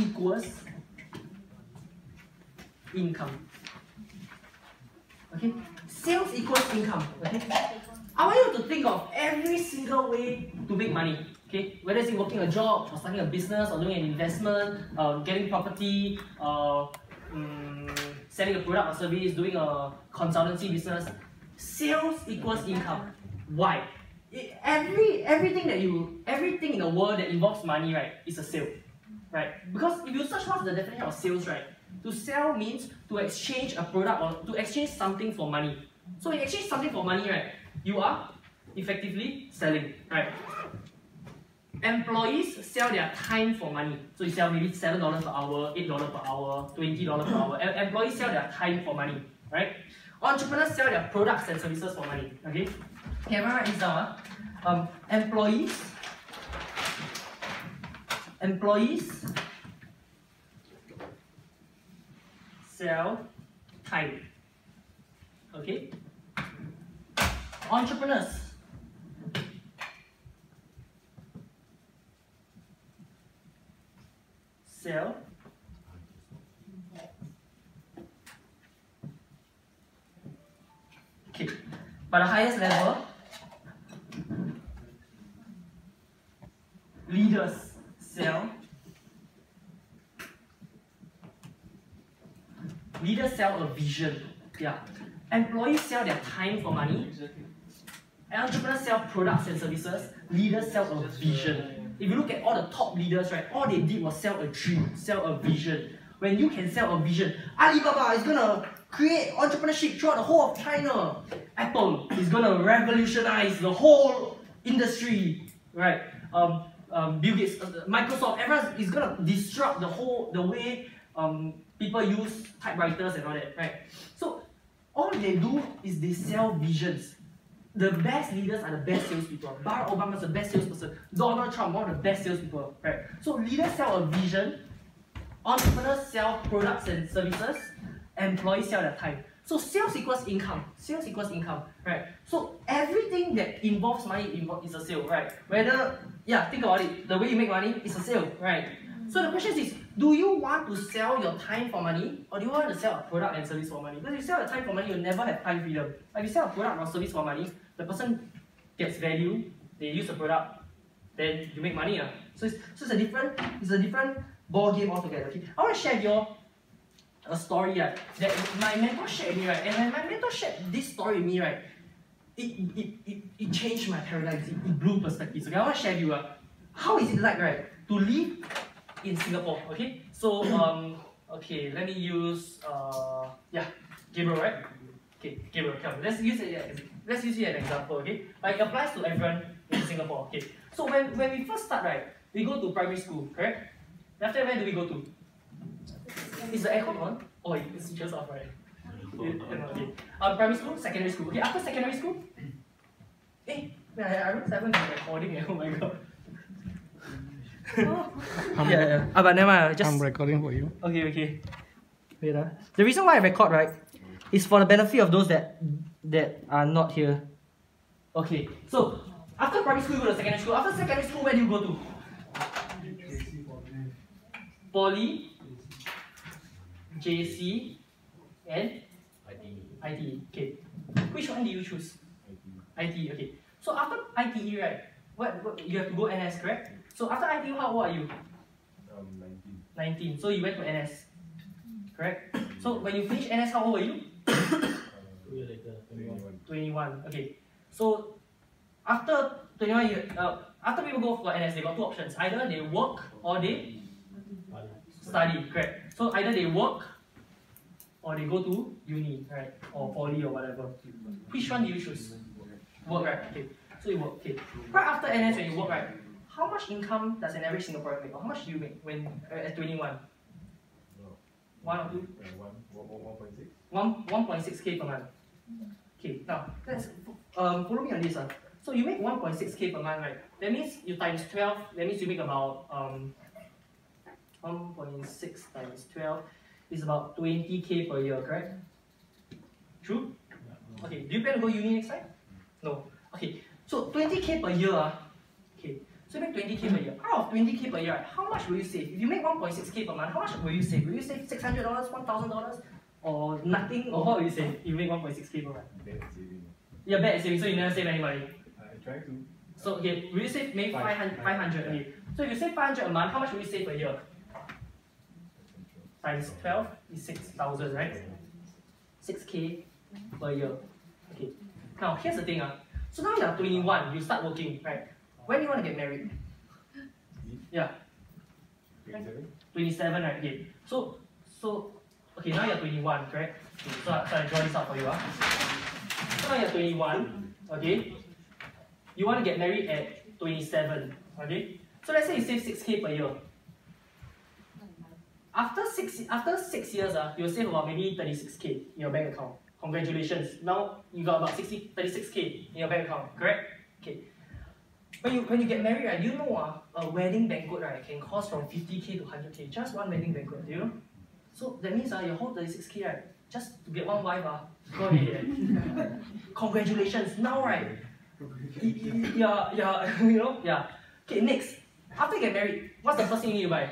equals income. Okay, sales equals income. Okay, I want you to think of every single way to make money. Okay, whether it's working a job, or starting a business, or doing an investment, getting property, selling a product or service, doing a consultancy business. Sales equals income. Why? Everything in the world that involves money, right, is a sale, right? Because if you search what's the definition of sales, right, to sell means to exchange a product or to exchange something for money. So you exchange something for money, right? You are effectively selling, right? Employees sell their time for money. So you sell maybe $7 per hour, $8 per hour, $20 per hour. Employees sell their time for money, right? Entrepreneurs sell their products and services for money. Okay? Okay, I'm gonna write this down. Employees sell time. Okay? Entrepreneurs sell okay, but the highest level leaders sell a vision. Yeah, employees sell their time for money. Entrepreneurs sell products and services. Leaders sell a vision. If you look at all the top leaders, right, all they did was sell a dream, sell a vision. When you can sell a vision, Alibaba is gonna create entrepreneurship throughout the whole of China. Apple is gonna revolutionize the whole industry, right? Bill Gates, Microsoft, everyone is gonna disrupt the way people use typewriters and all that, right? So all they do is they sell visions. The best leaders are the best salespeople. Barack Obama is the best salesperson. Donald Trump, one of the best salespeople, right? So leaders sell a vision. Entrepreneurs sell products and services. Employees sell their time. So sales equals income. Sales equals income, right? So everything that involves money is a sale, right? Whether, yeah, think about it. The way you make money is a sale, right? So the question is, do you want to sell your time for money, or do you want to sell a product and service for money? Because if you sell your time for money, you'll never have time freedom. If you sell a product or service for money, the person gets value, they use the product, then you make money. So it's a different ball game altogether. Okay? I want to share a story that my mentor shared with me, right? And when my mentor shared this story with me, right, it changed my paradigm, it blew perspectives. Okay, I want to share with you how is it like, right, to live in Singapore. Okay, so okay, let me use Gabriel, right? Okay, Gabriel, come. Let's use it as an example. Okay, but it applies to everyone in Singapore. Okay, so when we first start, right, we go to primary school, correct? After where do we go to? Is the aircon on? Oh, it's just off, right? Okay. Primary school, secondary school. Okay, after secondary school, I haven't been recording. Oh my god. But never mind, I'm recording for you. Okay. Wait. The reason why I record, right, is for the benefit of those that are not here. Okay, so after primary school you go to secondary school. After secondary school, where do you go to? Poly, JC, and ITE. Okay, which one do you choose? ITE. Okay, so after ITE, right, what you have to go NS, correct? So after ITU, how old are you? 19. So you went to NS, correct? So when you finish NS, how old are you? 2 years later, 21. 21. Okay. So after 21, after people go for NS, they got two options: either they work or they study, correct? So either they work or they go to uni, right? Or poly or whatever. Which one do you choose? Work, right? Okay. So you work. Okay. Right after NS, when you work, right, how much income does an average Singaporean make? Or how much do you make when at 21? No. 1 or 2? 1.6k per month. Okay, now let's follow me on this. So you make 1.6k per month, right? That means you times 12. That means you make about 1.6 times 12 is about 20k per year, correct? True. Okay. Do you plan to go uni next time? No. Okay. So 20k per year. Okay. So you make 20k per year. Out of of 20K per year, right, how much will you save? If you make 1.6K per month, how much will you save? Will you save $600, $1,000, or nothing? Or what will you save if you make 1.6K per month? Bad at saving. You're bad at saving, so you never save any money. I try to. So okay, will you save maybe 500 a year? So if you save 500 a month, how much will you save per year? Times 12 is 6,000, right? 6K per year. Okay. Now, here's the thing. So now you're 21, you start working, right? When do you want to get married? Yeah. 27? 27, right? Okay. So, okay, now you're 21, correct? So I draw this out for you. So now you're 21, okay? You want to get married at 27, okay? So let's say you save 6K per year. After six years, you'll save about maybe 36K in your bank account. Congratulations. Now you got about 36K in your bank account, correct? Okay. When you get married, right, you know a wedding banquet, right, can cost from 50K to 100K. Just one wedding banquet, do you know? So that means your whole 36K, right, just to get one wife, congratulations. Now, right, yeah. Okay, next. After you get married, what's the first thing you buy?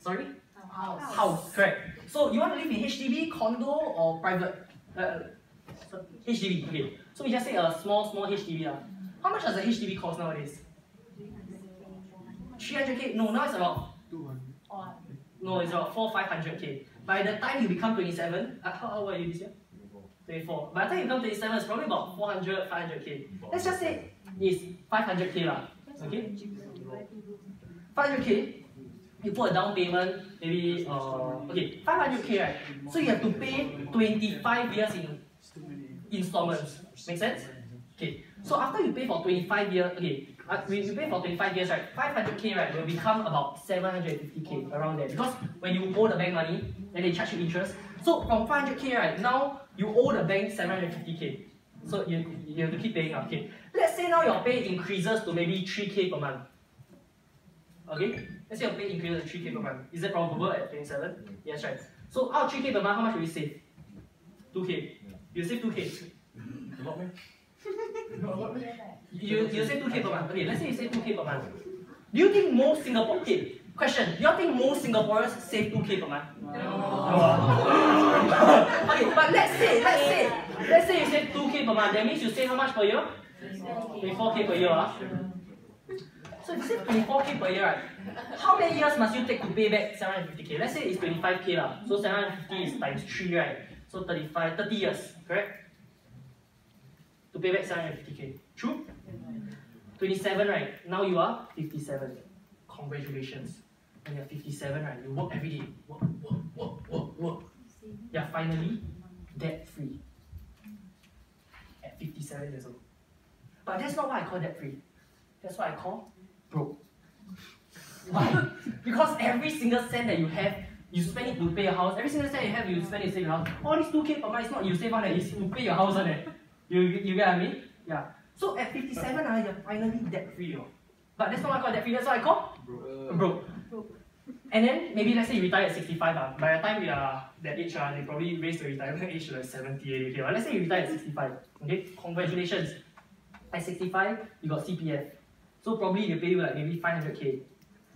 Sorry? House, correct. So you want to live in HDB, condo, or private? HDB, okay. So we just say a small HDB. How much does a HDB cost nowadays? 300K? No, now it's about 200. No, it's about 400-500K. By the time you become 27, how old are you this year? 24. By the time you become 27, it's probably about 400-500K. Let's just say it's 500K lah. Okay? 500K. You put a down payment, maybe okay, 500K, right? So you have to pay 25 years in installments. Make sense? Okay. So after you pay for 25 years, okay, when you pay for 25 years, right, 500K, right, will become about 750K, around there. Because when you owe the bank money, then they charge you interest. So from 500K, right, now you owe the bank 750K. So you have to keep paying up. Okay. Let's say now your pay increases to maybe 3K per month. Okay. Let's say your pay increases to 3K per month. Is that probable at 27? Yeah. Yes, right. So out of 3K per month, how much will you save? 2K. Yeah. You save 2K. You save 2K per month. Okay, let's say you save 2K per month. Do you think most Singaporeans... Okay, question. Do you think most Singaporeans save 2K per month? No. Okay, but let's say you save 2K per month. That means you save how much per year? 24K per year. So if you save 24K per year, right, how many years must you take to pay back 750K? Let's say it's 25K lah. So 750 is times 3, right? So 30 years, correct? To pay back 750K. True? 27, right? Now you are 57. Congratulations. When you're 57, right, you work every day. Work. You're finally debt-free. At 57 years old. But that's not what I call debt-free. That's what I call broke. Why? Because every single cent that you have, you spend it to pay your house. Every single cent you have, you spend it to save your house. All these 2K per month is not you save on it, it's to pay your house on it. You get what I mean? Yeah. So at 57, you're finally debt-free. But that's not what I call debt-free, that's what I call broke. And then maybe let's say you retire at 65. By the time you are that age, they probably raise the retirement age to like 70, okay? Let's say you retire at 65. Okay? Congratulations. At 65, you got CPF. So probably they pay you like maybe 500K,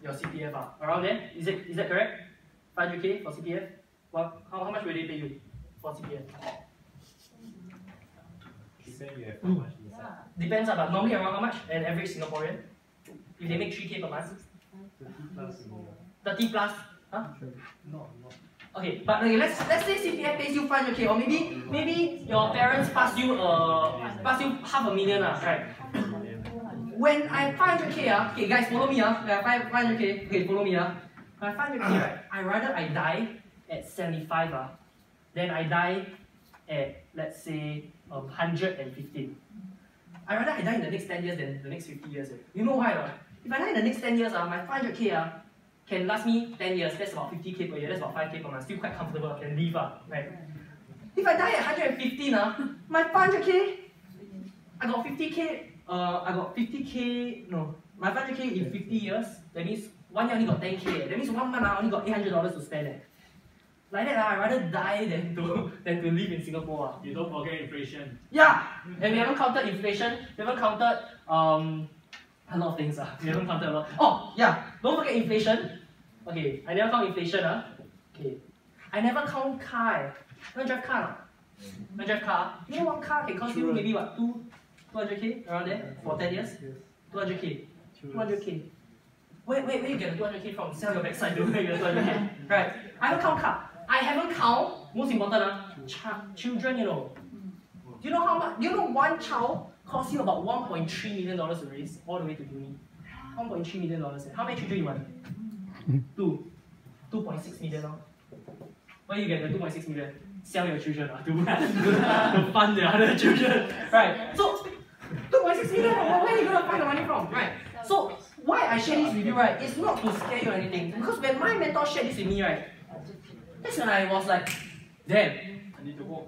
your CPF around there. Is that correct? 500K for CPF? Well, how much will they pay you for CPF? Depends but normally around how much? An average Singaporean? If they make 3K per month? 30 plus? Huh? No. Okay, but okay, let's say CPF pays you 500K, or maybe your parents pass you $500,000, right? When I 500K, okay guys, follow me. When I 500K, right, I'd rather I die at 75 than I die at, let's say, 115. I'd rather I die in the next 10 years than the next 50 years. You know why? If I die in the next 10 years, my 500K can last me 10 years. That's about 50K per year. That's about 5K per month. Still quite comfortable. I can live. Right? If I die at 115, my 500K, I got 50K. My 500K in 50 years, that means 1 year only got 10K, that means 1 month I only got $800 to spend. Like that, I'd rather die than to live in Singapore. You don't forget inflation. Yeah! And we haven't counted inflation, we haven't counted A lot of things. We haven't counted a lot. Oh, yeah. Don't forget inflation. Okay, I never count inflation. Okay. I never count car. You want to drive car? You want to drive car? You know one car can cost you maybe what? 200K? Around there? For 10 years? 200K. 200K. Where you get the 200K from? Sell your backside to where you get the 200K. Right. I haven't count car. I haven't count, most important, children, you know. Do you know how much? Do you know one child costs you about $1.3 million to raise all the way to uni? $1.3 million. How many children you want? 2.6 million. Where you get the 2.6 million? Sell your children to fund the other children. Right. So 2.6 million. Where are you gonna find the money from? Right. So why I share this with you, right? It's not to scare you or anything. Because when my mentor shared this with me, right, that's when I was like, damn. I need to work.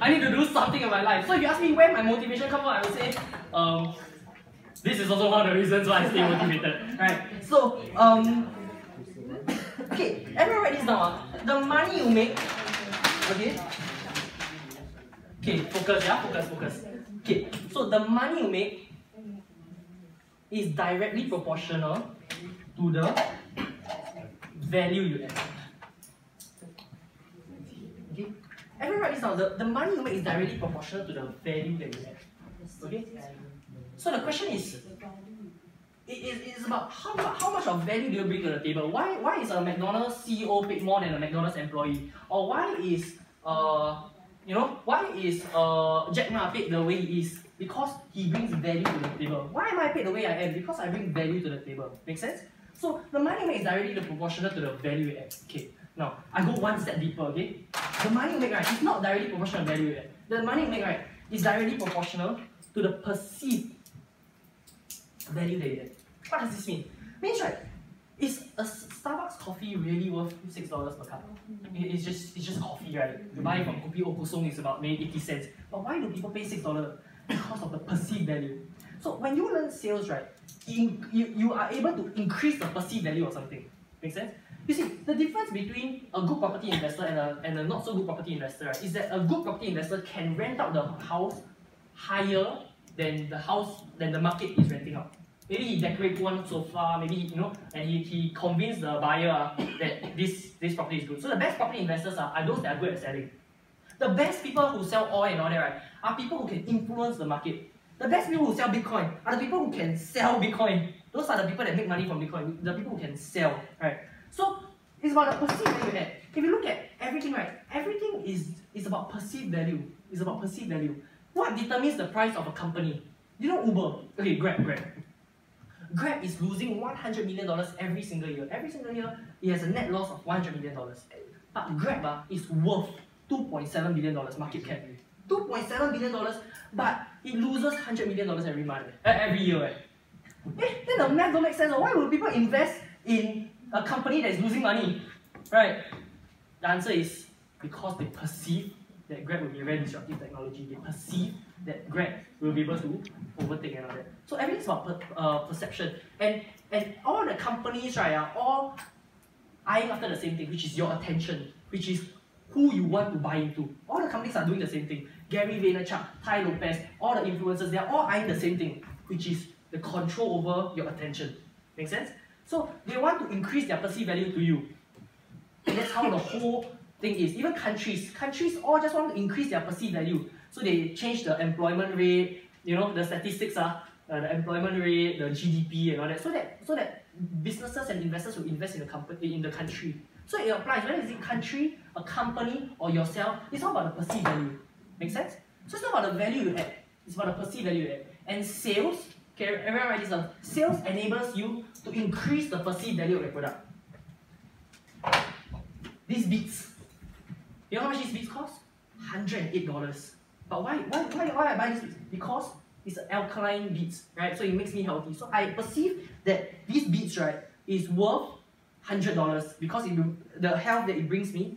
I need to do something in my life. So if you ask me where my motivation comes from, I would say, this is also one of the reasons why I stay motivated. Right? So, okay, everyone write this down. The money you make, okay, focus. Okay, so the money you make is directly proportional to the value you add. Okay. Everyone write this down. The money you make is directly proportional to the value that you have. Okay? So the question is, it is about how much of value do you bring to the table? Why is a McDonald's CEO paid more than a McDonald's employee? Or why is Jack Ma paid the way he is? Because he brings value to the table. Why am I paid the way I am? Because I bring value to the table. Make sense? So the money you make is directly proportional to the value you add. Okay. Now, I go one step deeper, okay? The money you make, right, is not directly proportional to value you add. The money you make, right, is directly proportional to the perceived value that you add. What does this mean? Means, right, is a Starbucks coffee really worth $6 per cup? It's just coffee, right? You buy it from Kopi O Kosong, it's about maybe 80 cents. But why do people pay $6? Because of the perceived value. So when you learn sales, right, you are able to increase the perceived value of something. Make sense? You see, the difference between a good property investor and a not so good property investor, right, is that a good property investor can rent out the house higher than the market is renting out. Maybe he decorates one sofa, maybe and he convinced the buyer that this property is good. So the best property investors are those that are good at selling. The best people who sell oil and all that, right, are people who can influence the market. The best people who sell Bitcoin are the people who can sell Bitcoin. Those are the people that make money from Bitcoin. The people who can sell, right? So it's about the perceived value add. If you look at everything, right, everything is about perceived value. It's about perceived value. What determines the price of a company? You know Uber? Okay, Grab. Grab is losing $100 million every single year. Every single year, it has a net loss of $100 million. But Grab is worth $2.7 billion market cap. $2.7 billion, but it loses $100 million every year. Then the math don't make sense. Why would people invest in a company that is losing money, right? The answer is because they perceive that Grab will be very disruptive technology. They perceive that Grab will be able to overtake and all that. So everything's about perception. And all the companies, right, are all eyeing after the same thing, which is your attention, which is who you want to buy into. All the companies are doing the same thing. Gary Vaynerchuk, Tai Lopez, all the influencers, they're all eyeing the same thing, which is the control over your attention. Make sense? So they want to increase their perceived value to you. And that's how the whole thing is. Even countries all just want to increase their perceived value. So they change the employment rate, the statistics, the employment rate, the GDP and all that. So that businesses and investors will invest in the company, in the country. So it applies, whether it's a country, a company, or yourself, it's all about the perceived value. Make sense? So it's not about the value you add, it's about the perceived value you add. And sales, okay, everyone write this down. Sales enables you to increase the perceived value of your product. These beats. You know how much these beats cost? $108. But why I buy these beats? Because it's alkaline beats, right? So it makes me healthy. So I perceive that these beats, right, is worth $100 because the health that it brings me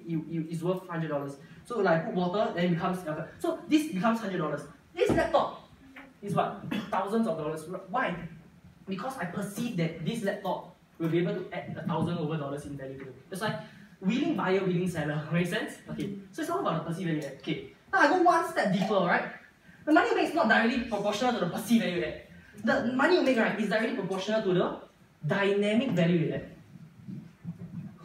is worth $100. So like put water, then it becomes alkaline. So this becomes $100. This laptop is what? Thousands of dollars. Why? Because I perceive that this laptop will be able to add $1,000 over in value to it. That's why willing buyer, willing seller. Make sense? Okay. So it's all about the perceived value add. Okay. Now I go one step deeper, right? The money you make is not directly proportional to the perceived value add. The money you make, right, is directly proportional to the dynamic value you add.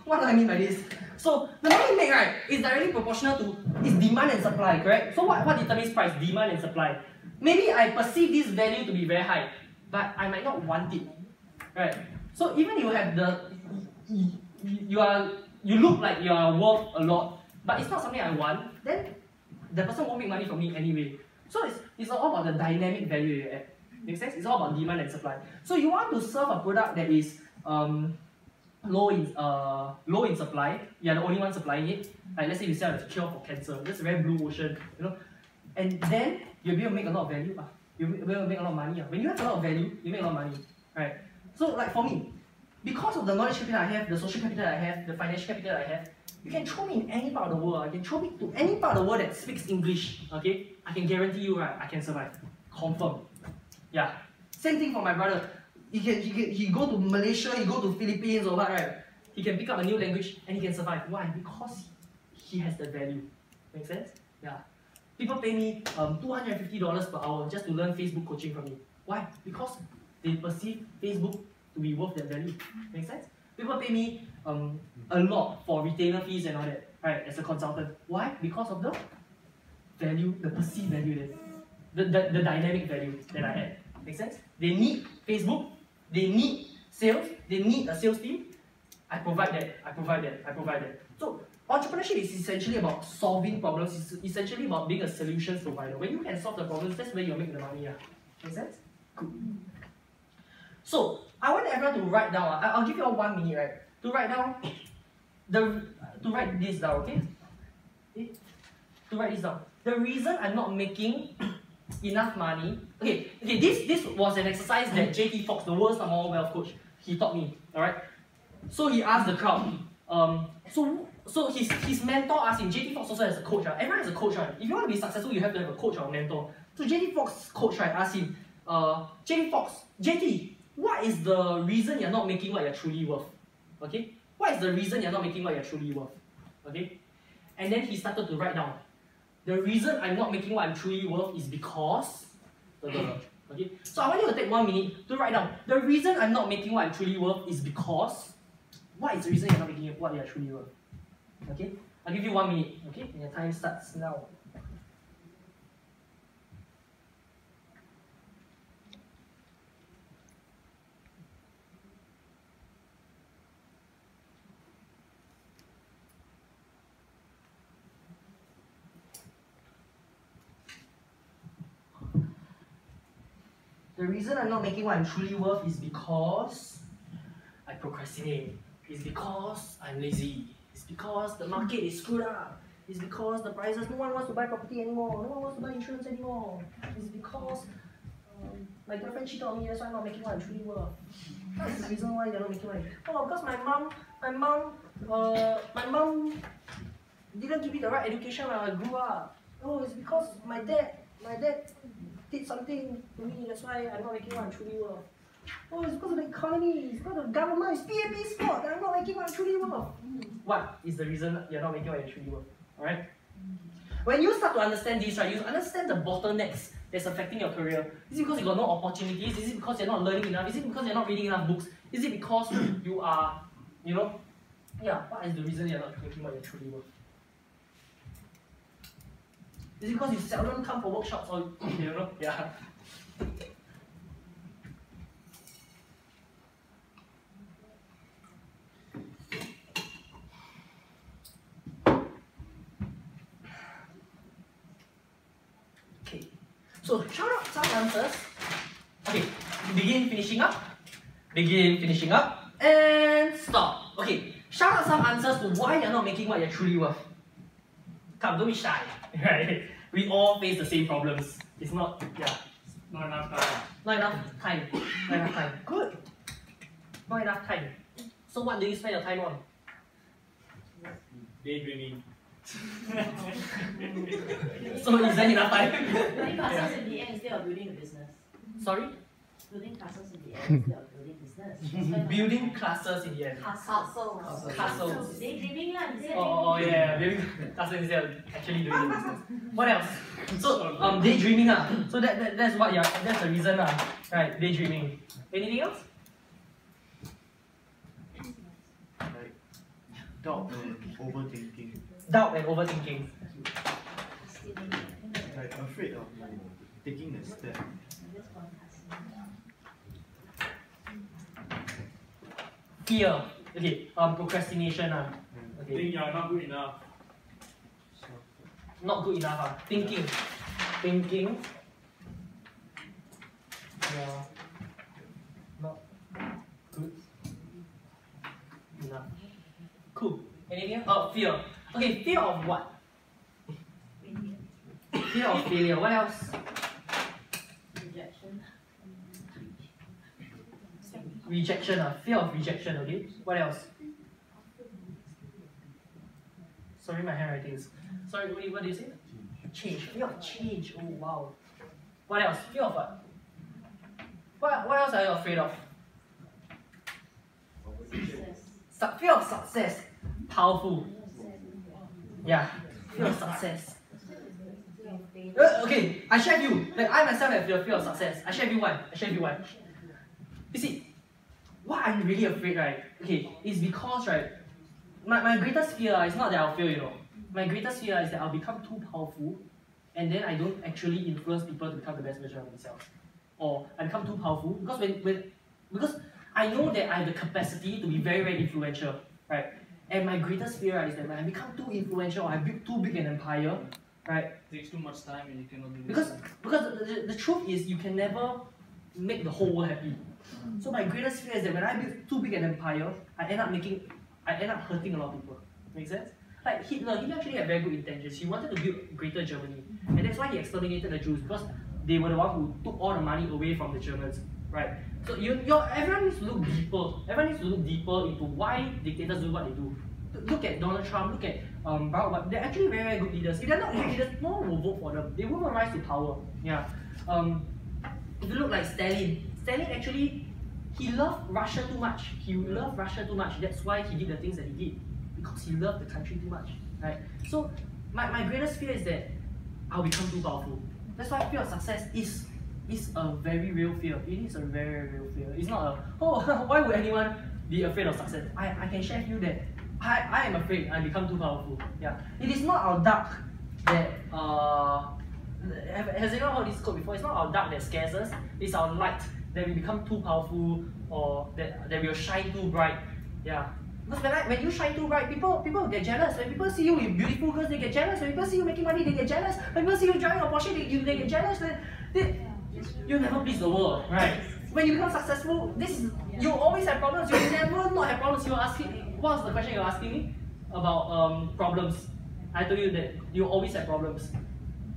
What do I mean by this? So the money you make, right, is directly proportional to its demand and supply, correct? So what determines price? Demand and supply. Maybe I perceive this value to be very high, but I might not want it, right? So even you have the, you look like you are worth a lot, but it's not something I want, then the person won't make money from me anyway. So it's all about the dynamic value you add. Makes sense? It's all about demand and supply. So you want to serve a product that is low in supply. You're the only one supplying it. Like let's say you sell a cure for cancer. That's a very blue ocean, you know. And then you'll be able to make a lot of value. You'll be able to make a lot of money. When you have a lot of value, you make a lot of money, right? So like for me, because of the knowledge capital I have, the social capital I have, the financial capital I have, you can throw me in any part of the world. You can throw me to any part of the world that speaks English, okay? I can guarantee you, right, I can survive. Confirm. Yeah. Same thing for my brother. He go to Malaysia, he go to Philippines or what, right? He can pick up a new language and he can survive. Why? Because he has the value. Make sense? Yeah. People pay me $250 per hour just to learn Facebook coaching from me. Why? Because they perceive Facebook to be worth their value. Make sense? People pay me a lot for retainer fees and all that, right? As a consultant. Why? Because of the value, the perceived value there. The dynamic value that I had. Make sense? They need Facebook, they need sales, they need a sales team. I provide that, I provide that, I provide that. So entrepreneurship is essentially about solving problems. It's essentially about being a solutions provider. When you can solve the problems, that's where you'll make the money. Yeah. Make sense? Cool. So I want everyone to write down, I'll give you all 1 minute, right? To write this down. The reason I'm not making enough money. Okay. This was an exercise that JT Fox, the world's number one wealth coach, he taught me. All right. So he asked the crowd. So his mentor asked him. JT Fox also has a coach. Right? Everyone has a coach, right? If you want to be successful, you have to have a coach or a mentor. So JT Fox's coach, right, asked him, JT, what is the reason you're not making what you're truly worth? Okay. What is the reason you're not making what you're truly worth? Okay. And then he started to write down. The reason I'm not making what I'm truly worth is because... Okay? So I want you to take 1 minute to write down. The reason I'm not making what I'm truly worth is because... What is the reason you're not making what you're truly worth? Okay? I'll give you 1 minute. Okay? And your time starts now. The reason I'm not making what I'm truly worth is because I procrastinate. It's because I'm lazy. It's because the market is screwed up. It's because the prices, no one wants to buy property anymore. No one wants to buy insurance anymore. It's because my girlfriend cheated on me, that's why I'm not making what I'm truly worth. That's the reason why you're not making money. Oh, because my mom didn't give me the right education when I grew up. Oh, it's because my dad did something to me, that's why I'm not making what I'm truly worth. Oh, it's because of the economy, it's because of the government, it's PAP's fault that I'm not making what I'm truly worth. What is the reason you're not making what you're truly worth? Alright? When you start to understand this, right, you understand the bottlenecks that's affecting your career. Is it because you got no opportunities? Is it because you're not learning enough? Is it because you're not reading enough books? Is it because you are, you know? Yeah, what is the reason you're not making what you're truly worth? Is it because you seldom come for workshops or, you know? Yeah. Okay. So, shout out some answers. Okay. Begin finishing up. And stop. Okay. Shout out some answers to why you're not making what you're truly worth. Come, don't be shy. Right? We all face the same problems. It's not, yeah. Not enough time. Good. Not enough time. So what do you spend your time on? Daydreaming. So is that enough time? Building castles in the air instead of building a business. Sorry? Building castles in the air instead of building business. Building classes in the end. Castles. Living building castles instead of actually doing the business. What else? So daydreaming So that's what you're, that's the reason right? Daydreaming. Anything else? Like doubt and overthinking. Like afraid of taking a step. Fear. Okay. Procrastination. Okay. Think you're not good enough. Not good enough. Thinking. Thinking. Yeah. Not good enough. Cool. Anything? Fear. Okay. Fear of what? Fear of failure. What else? Rejection. Rejection, fear of rejection, okay? What else? Sorry, my handwriting is... Sorry, what did you say? Change. Fear of change, oh wow. What else? Fear of what? What else are you afraid of? Fear of success. Powerful. Yeah, fear of success. Okay, I share with you. Like, I myself have fear of success. I share with you one. You see, what I'm really afraid, right? Okay, is because, right, my greatest fear is not that I'll fail, you know. My greatest fear is that I'll become too powerful, and then I don't actually influence people to become the best version of themselves, or I become too powerful because because I know that I have the capacity to be very, very influential, right? And my greatest fear is that when I become too influential, or I build too big an empire, right? It takes too much time, and you cannot do because that. Because the truth is, you can never make the whole world happy. So my greatest fear is that when I build too big an empire, I end up hurting a lot of people. Make sense? Like Hitler actually had very good intentions. He wanted to build Greater Germany, and that's why he exterminated the Jews because they were the one who took all the money away from the Germans, right? So everyone needs to look deeper. Everyone needs to look deeper into why dictators do what they do. Look at Donald Trump. Look at Barack Obama. They're actually very, very good leaders. If they're not good leaders, no one will vote for them. They won't rise to power. Yeah. If you look like Stalin actually, he loved Russia too much. That's why he did the things that he did. Because he loved the country too much, right? So, my greatest fear is that I'll become too powerful. That's why fear of success is a very real fear. It is a very real fear. It's not a, why would anyone be afraid of success? I can share with you that I am afraid I become too powerful. Yeah. It is not our dark that... has anyone heard this quote before? It's not our dark that scares us, it's our light that we become too powerful or that we'll shine too bright. Yeah. Because when you shine too bright, people get jealous. When people see you with beautiful girls, they get jealous. When people see you making money, they get jealous. When people see you driving a Porsche, they get jealous. You'll never please the world, right? When you become successful, you'll always have problems. You'll never not have problems. You're asking, what was the question you're asking me? About problems. I told you that you'll always have problems.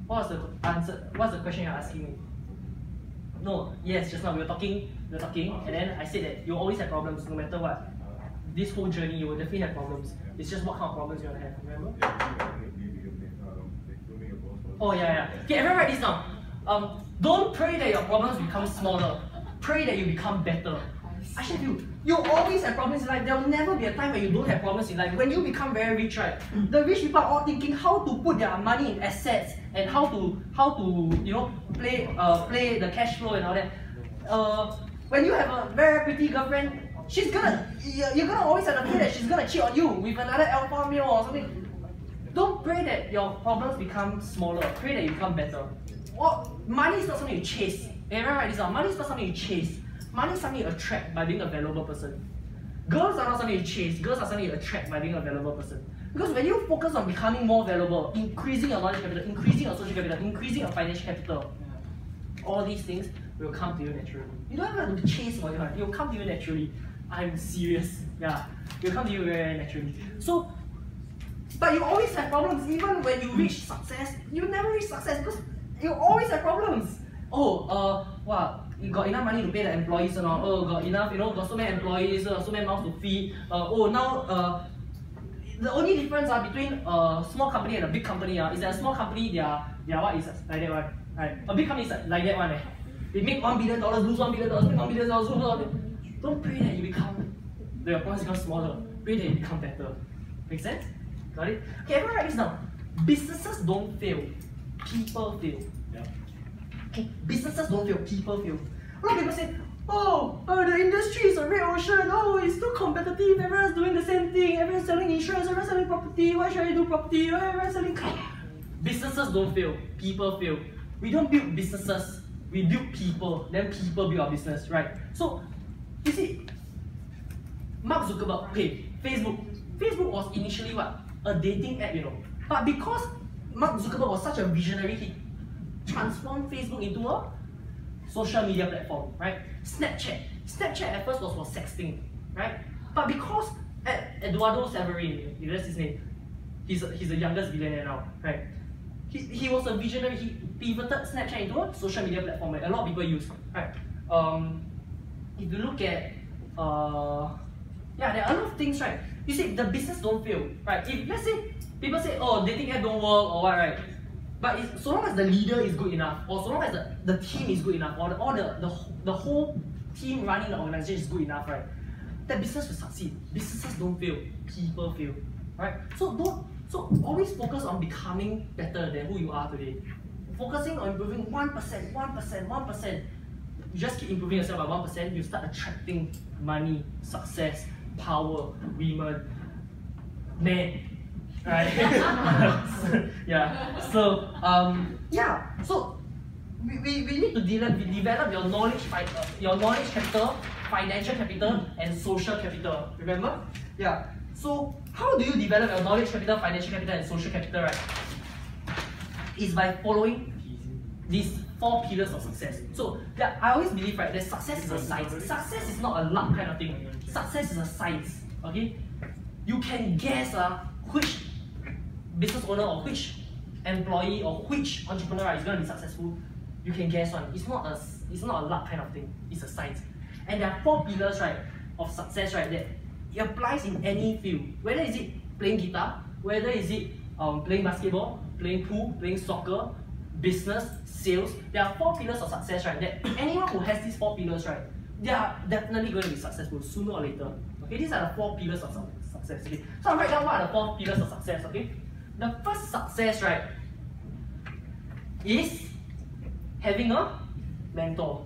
What's the answer? What's the question you're asking me? No, yes, just now we were talking, and then I said that you always have problems, no matter what. This whole journey, you will definitely have problems. Yeah. It's just what kind of problems you want to have, remember? Okay, everyone write this down. Don't pray that your problems become smaller. Pray that you become better. I share with you, you always have problems in life. There will never be a time when you don't have problems in life. When you become very rich, right? The rich people are all thinking how to put their money in assets and how to play the cash flow and all that. When you have a very pretty girlfriend, you're gonna always have a fear that she's gonna cheat on you with another alpha male or something. Don't pray that your problems become smaller. Pray that you become better. Money is not something you chase. Everyone write this down. Money is not something you chase. Money is something you attract by being a valuable person. Girls are not something you chase. Girls are something you attract by being a valuable person. Because when you focus on becoming more valuable, increasing your knowledge capital, increasing your social capital, increasing your financial capital, all these things will come to you naturally. You don't have to chase for it. It will come to you naturally. I'm serious. Yeah, it will come to you very naturally. So, but you always have problems. Even when you reach success, you never reach success because you always have problems. Wow. You got enough money to pay the employees or not? Got enough, got so many employees, so many mouths to feed. The only difference between a small company and a big company is that a small company, they are what is like that one, right? A big company is like that one. They make $1 billion, lose $1 billion, make $1 billion, lose $1 billion. Don't pray that you become, your problems become smaller. Pray that you become better. Make sense? Got it? Okay, everyone write this down. Businesses don't fail. People fail. Yeah. Okay, businesses don't fail. People fail. A lot of people say, oh, the industry is a red ocean. Oh, it's too competitive. Everyone's doing the same thing. Everyone's selling insurance. Everyone's selling property. Why should I do property? Why everyone's selling car? Businesses don't fail. People fail. We don't build businesses. We build people. Then people build our business, right? So, you see, Mark Zuckerberg, okay, Facebook was initially what? A dating app, you know. But because Mark Zuckerberg was such a visionary, he transformed Facebook into a social media platform, right? Snapchat at first was for sexting, right? But because Eduardo Saverin, that's his name, he's the youngest billionaire now, right? He was a visionary, he pivoted Snapchat into a social media platform that a lot of people use, right? If you look at, yeah, there are a lot of things, right? You see, the business don't fail, right? If, let's say, people say, oh, dating app don't work or what, right? But it's, so long as the leader is good enough, or so long as the team is good enough, or the whole team running the organization is good enough, right? That business will succeed. Businesses don't fail, people fail, right? So always focus on becoming better than who you are today. Focusing on improving 1%, 1%, 1%. You just keep improving yourself by 1%, you start attracting money, success, power, women, men. Right? Yeah. So yeah. So we need to develop your knowledge, capital, financial capital, and social capital. Remember? Yeah. So how do you develop your knowledge capital, financial capital, and social capital? Right? It's by following these 4 pillars of success. So yeah, I always believe, right, that success is a science. Success is not a luck kind of thing. Success is a science. Okay. You can guess which business owner or which employee or which entrepreneur is going to be successful. You can guess on it. It's not a luck kind of thing. It's a science. And there are 4 pillars, right, of success, right, that it applies in any field. Whether is it playing guitar, whether is it playing basketball, playing pool, playing soccer, business, sales. There are 4 pillars of success, right, that anyone who has these 4 pillars, right, they are definitely going to be successful sooner or later. Okay, these are the 4 pillars of success. Okay, so I'll write down what are the 4 pillars of success. Okay, the first success, right, is having a mentor.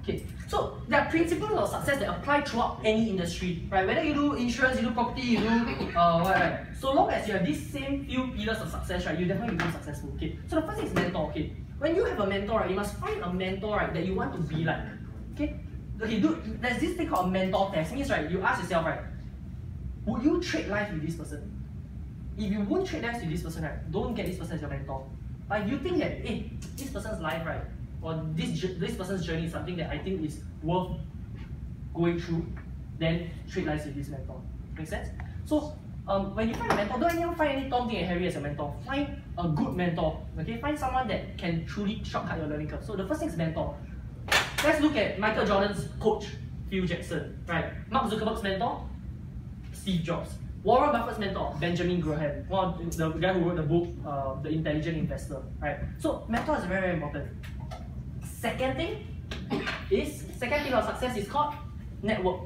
Okay, so there are principles of success that apply throughout any industry, right? Whether you do insurance, you do property, you do right. So long as you have these same few pillars of success, right, you definitely become successful. Okay, so the first thing is mentor. Okay, when you have a mentor, right, you must find a mentor, right, that you want to be like. Okay. Okay, dude, there's this thing called a mentor test. It means, right, you ask yourself, right, would you trade life with this person? If you won't trade life with this person, right, don't get this person as your mentor. But if you think that, hey, this person's life, right, or this person's journey is something that I think is worth going through, then trade lives with this mentor. Make sense? So, when you find a mentor, don't anyone find any Tom, Dick and Harry as a mentor. Find a good mentor. Okay, find someone that can truly shortcut your learning curve. So the first thing is mentor. Let's look at Michael Jordan's coach, Phil Jackson, right? Mark Zuckerberg's mentor, Steve Jobs. Warren Buffett's mentor, Benjamin Graham, the guy who wrote the book, The Intelligent Investor, right? So mentor is very, very important. Second pillar of success is called network.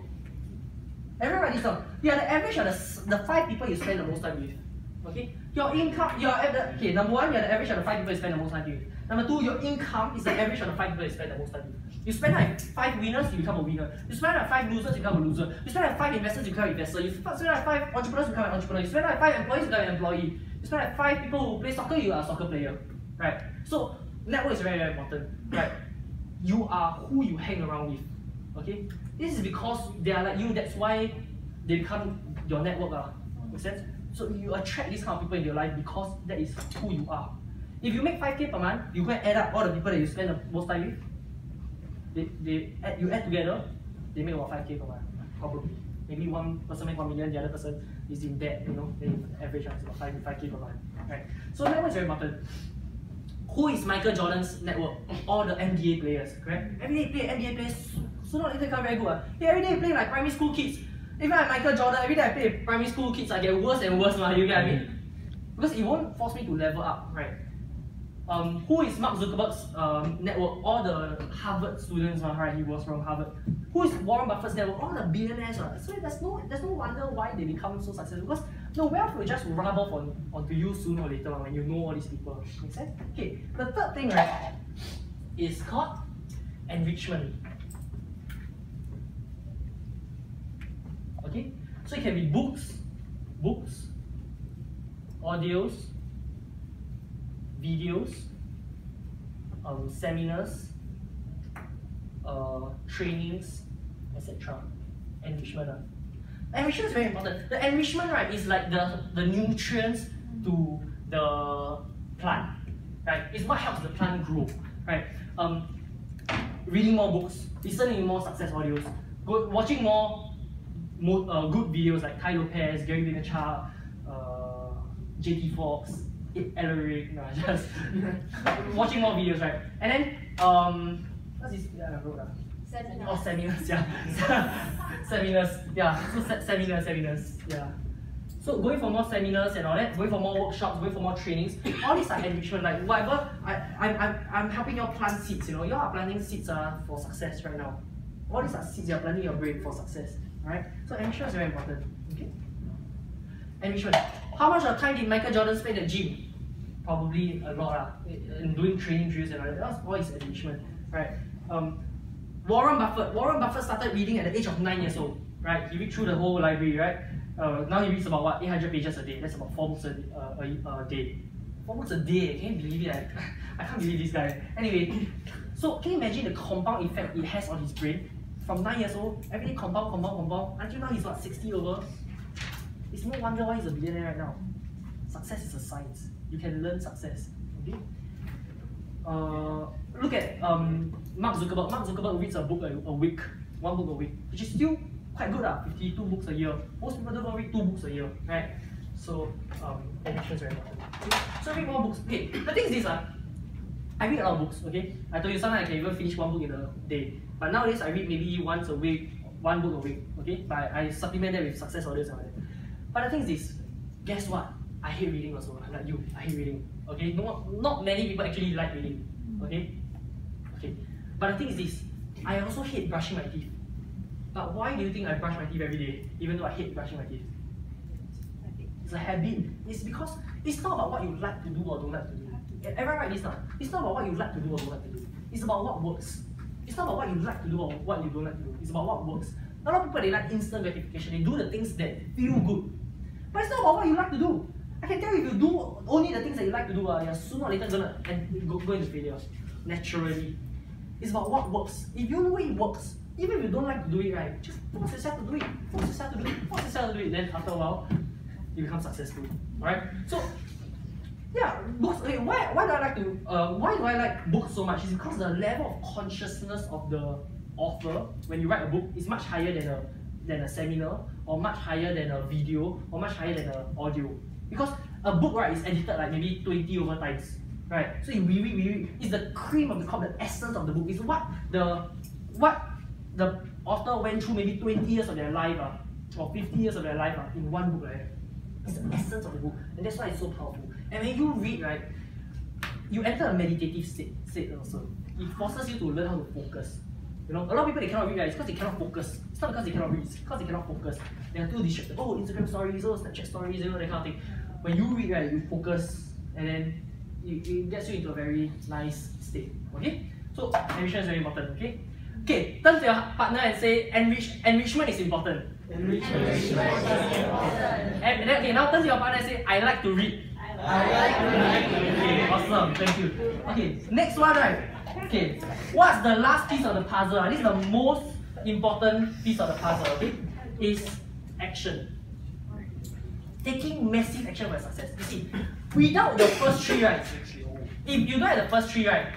Everyone write this down. You are the average of the 5 people you spend the most time with. Okay, your income, number one, you're the average of the 5 people you spend the most time with. Number 2, your income is the average of the 5 people you spend the most time with. You spend like 5 winners, you become a winner. You spend like 5 losers, you become a loser. You spend like 5 investors, you become an investor. You spend like 5 entrepreneurs, you become an entrepreneur. You spend like 5 employees, you become an employee. You spend like 5 people who play soccer, you are a soccer player, right? So network is very, very important, right? You are who you hang around with, okay? This is because they are like you. That's why they become your network, Make sense? So you attract these kind of people in your life because that is who you are. If you make 5K per month, you go and add up all the people that you spend the most time with. You add together, they make about 5K per month, probably. Maybe one person make 1 million, the other person is in debt, you know, they average out about 5K per month, right? So network is very important. Who is Michael Jordan's network? All the NBA players, correct? Every day play NBA players, so not they become very good. Yeah, every day play like primary school kids. Even like Michael Jordan, every day I play with primary school kids, I get worse and worse, you get what I mean? Because it won't force me to level up, right? Who is Mark Zuckerberg's network? All the Harvard students, right? He was from Harvard. Who is Warren Buffett's network? All the billionaires, right? So there's no wonder why they become so successful, because the wealth will just rub off onto you sooner or later when you know all these people. Make sense? Okay. The third thing, right, is called enrichment. Okay. So it can be books, audios, videos, seminars, trainings, etc. Enrichment. Enrichment is very important. The enrichment, right, is like the nutrients to the plant, right? It's what helps the plant grow, right? Reading more books, listening more success audios, watching more good videos like Tai Lopez, Gary Vaynerchuk, JT Fox. Just watching more videos, right? And then, what's this? Yeah, I wrote down. Seminars. Oh, seminars, yeah. Seminars, yeah. So seminars, yeah. So going for more seminars and all that, going for more workshops, going for more trainings. All these are enrichment. Like whatever, I'm helping you plant seeds. You know, you are planting seeds for success right now. All these are seeds you are planting your brain for success. All right. So enrichment is very important. Okay. Enrichment. How much of time did Michael Jordan spend at gym? Probably a lot, in doing training drills and all that. That's all his enrichment, right? Warren Buffett started reading at the age of 9 years old, right? He read through the whole library, right? Now he reads about what, 800 pages a day. That's about 4 books a day. 4 books a day, can you believe it? I can't believe this guy. Anyway, so can you imagine the compound effect it has on his brain? From 9 years old, everything compound, until now he's what, 60 over? It's no wonder why he's a billionaire right now. Success is a science. You can learn success. Okay. Look at Mark Zuckerberg. Mark Zuckerberg reads a book a week, 1 book a week, which is still quite good. 52 books a year. Most people don't read 2 books a year, right? So enrichment is very important. Okay. So read more books. Okay. The thing is this, I read a lot of books. Okay. I told you sometimes I can even finish 1 book in a day, but nowadays I read maybe once a week, 1 book a week. Okay. But I supplement that with success audios and all that. But the thing is this. Guess what? I hate reading also. I'm like you. I hate reading. Okay, not many people actually like reading. Okay. But the thing is this. I also hate brushing my teeth. But why do you think I brush my teeth every day, even though I hate brushing my teeth? It's a habit. It's because it's not about what you like to do or don't like to do. Everyone write this down. It's not about what you like to do or don't like to do. It's about what works. It's not about what you like to do or what you don't like to do. It's about what works. A lot of people, they like instant gratification. They do the things that feel good. But it's not about what you like to do. I can tell you, if you do only the things that you like to do, you're sooner or later gonna go into failure. Naturally. It's about what works. If you know it works, even if you don't like to do it, right, just force yourself to do it. Then after a while, you become successful. Alright? So yeah, books. Okay, why do I like books so much? It's because the level of consciousness of the author when you write a book is much higher than a seminar, or much higher than a video, or much higher than an audio. Because a book, right, is edited like maybe 20 over times, right? So we read. It's the cream of the crop, the essence of the book. It's what the author went through maybe 20 years of their life, or 50 years of their life, in one book, right? It's the essence of the book, and that's why it's so powerful. And when you read, right, you enter a meditative state also. It forces you to learn how to focus. You know, a lot of people, they cannot read, right? It's because they cannot focus. It's not because they cannot read, it's because they cannot focus. They are too distracted. Oh, Instagram stories, oh, Snapchat stories, you know, that kind of thing. When you read, right, you focus, and then it gets you into a very nice state. Okay? So enrichment is very important, okay? Okay, turn to your partner and say enrichment is important. Enrichment is important. And then, okay, now turn to your partner and say, I like to read. I like to read. Okay, awesome, thank you. Okay, next one, right? Okay, what's the last piece of the puzzle? This is the most important piece of the puzzle, okay? Is action. Taking massive action for success. You see, without the first three, right? If you don't have the first three, right?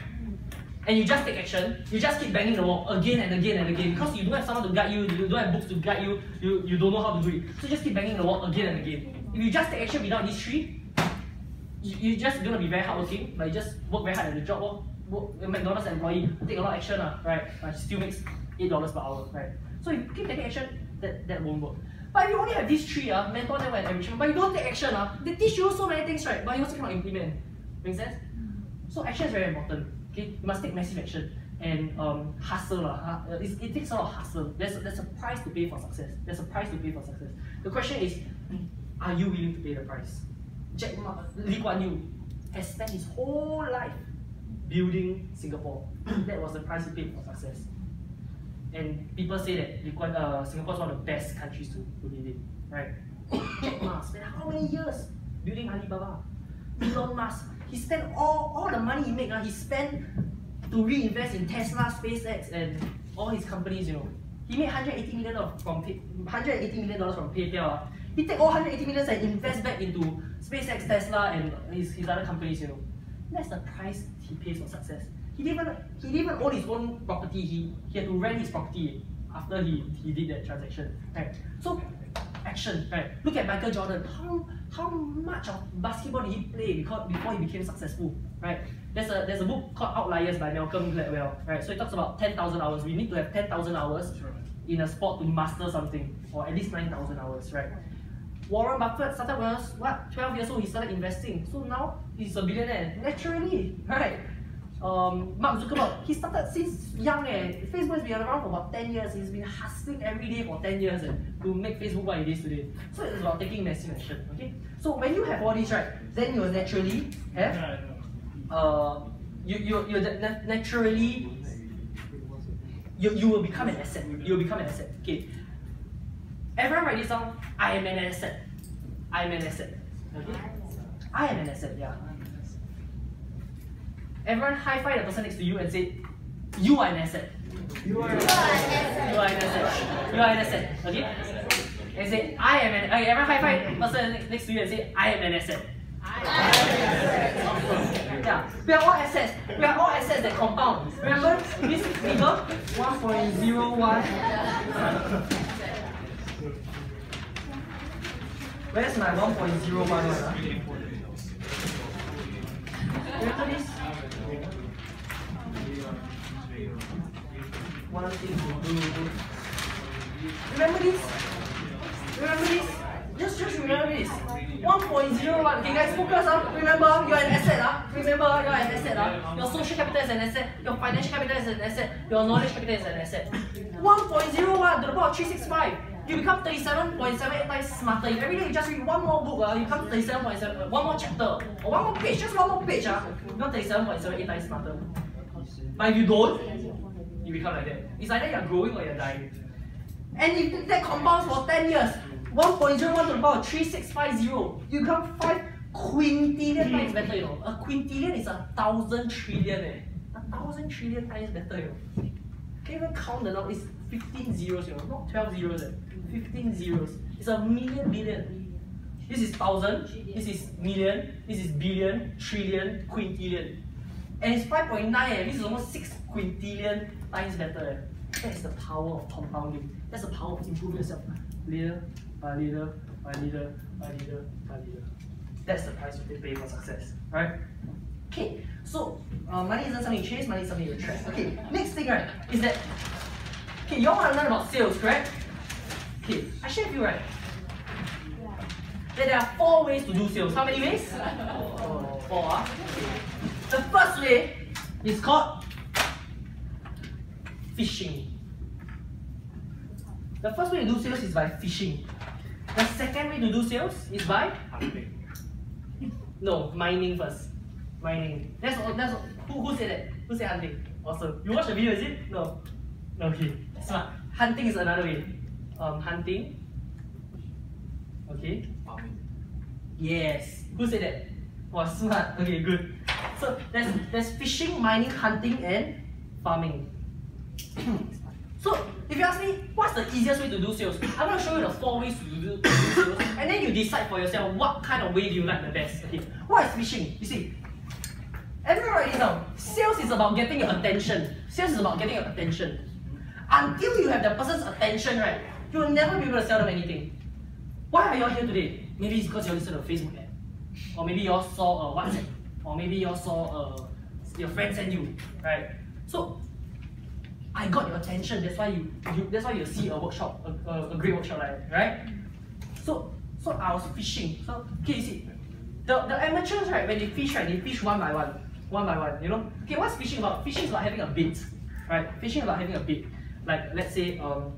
And you just take action, you just keep banging the wall again and again and again, because you don't have someone to guide you, you don't have books to guide you, you don't know how to do it. So just keep banging the wall again and again. If you just take action without these three, you're just gonna be very hardworking, but you just work very hard at the job, McDonald's employee take a lot of action, right? She still makes $8 per hour, right? So if you keep taking action, that won't work. But if you only have these three, mentor, network, and enrichment, but you don't take action, they teach you so many things, right? But you also cannot implement. Make sense? So action is very important. Okay, you must take massive action and hustle. It takes a lot of hustle. There's a price to pay for success. There's a price to pay for success. The question is, are you willing to pay the price? Jack Ma, Lee Kuan Yew, has spent his whole life building Singapore. That was the price he paid for success. And people say that Singapore is one of the best countries to live in, right? Jack Ma spent how many years building Alibaba? Elon Musk, he spent all the money he made. He spent to reinvest in Tesla, SpaceX, and all his companies. You know, he made $180 million from $180 million from PayPal. He take all $180 million and invest back into SpaceX, Tesla, and his other companies. You know, that's the price he pays for success. He didn't even own his own property. He had to rent his property after he did that transaction. Right. So action. Right. Look at Michael Jordan. How much of basketball did he play before he became successful? Right. There's a book called Outliers by Malcolm Gladwell. Right. So it talks about 10,000 hours. We need to have 10,000 hours in a sport to master something, or at least 9,000 hours. Right. Warren Buffett started when he was 12 years old. He started investing. So now he's a billionaire naturally. Right. Mark Zuckerberg, he started since young. Facebook has been around for about 10 years. He's been hustling every day for 10 years to make Facebook what it is today. So it's about taking massive action. Okay. So when you have all these, right, then you'll naturally have, you will become an asset. You'll become an asset. Okay. Everyone write this down. I am an asset. I am an asset. Okay. I am an asset. Yeah. Everyone high-five the person next to you and say, you are an asset. You are an asset. You are an asset. You are an asset. Okay? And say, I am an asset. Everyone high-five the person next to you and say, I am an asset. I am an asset. Yeah. We are all assets. We are all assets that compound. Remember this figure? 1.01. Where's my 1.01 one? Remember this? One thing to do. Remember this? Remember this? Just remember this. 1.01. Okay guys, focus. Remember, you're an asset. Remember, you're an asset. Your social capital is an asset. Your financial capital is an asset. Your knowledge capital is an asset. 1.01 to the power of 365. You become 37.78 times smarter. Every day you just read one more book. You become 37.7. One more chapter or one more page. Just one more page. You become 37.78 times smarter. But if you don't, you become like that. It's either you're growing or you're dying. And if that compounds for 10 years, 1.01 to the power of 3650, you become 5 quintillion times better, you know. A quintillion is 1,000 trillion, A 1,000 trillion times better, you know. Can't even count the number, it's 15 zeros, you know, not 12 zeros, 15 zeros. It's a million billion. This is 1,000, this is million, this is billion, trillion, quintillion. And it's 5.9, this is almost 6 quintillion times better. That is the power of compounding. That's the power of improving yourself. Little by little, by little, by little, by little. That's the price you pay for success, right? Okay, so money isn't something you chase, money is something you attract. Okay, next thing, right, is that, okay, you all want to learn about sales, correct? Okay, I shared with you, right, that there are 4 ways to do sales. How many ways? 4, okay. The first way is called phishing. The first way to do sales is by phishing. The second way to do sales is by mining first. Mining. That's all. Who said that? Who said hunting? Awesome. You watch the video, is it? No. No, okay. Smart. Hunting is another way. Hunting. Okay. Yes. Who said that? Wow, smart. Okay, good. So there's fishing, mining, hunting, and farming. So if you ask me, what's the easiest way to do sales? I'm going to show you the 4 ways to do sales, and then you decide for yourself what kind of way do you like the best. Okay. What is fishing? You see, everyone write this down. Sales is about getting your attention. Sales is about getting your attention. Until you have the person's attention, right, you'll never be able to sell them anything. Why are you all here today? Maybe it's because you listen to a Facebook ad, or maybe you all saw a WhatsApp. Or maybe you saw your friend send you, right? So I got your attention. That's why you see a workshop, a great workshop, like that, right? So I was fishing. So okay, you see, the amateurs, right? When they fish, right, they fish one by one. one by one, you know? Okay, what's phishing about? Phishing is about having a bait, right? Phishing is about having a bait. Like, let's say, a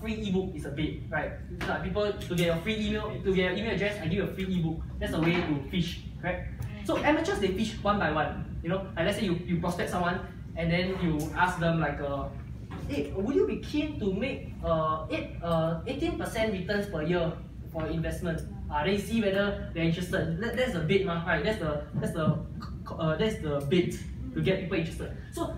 free ebook is a bait, right? It's like people, to get your free email, to get your email address, I give you a free ebook. That's a way to fish, right? So amateurs, they fish one by one, you know? Like, let's say you prospect someone, and then you ask them like, hey, would you be keen to make 18% returns per year for investment? They see whether they're interested. That's the bait, right? That's the bait to get people interested. So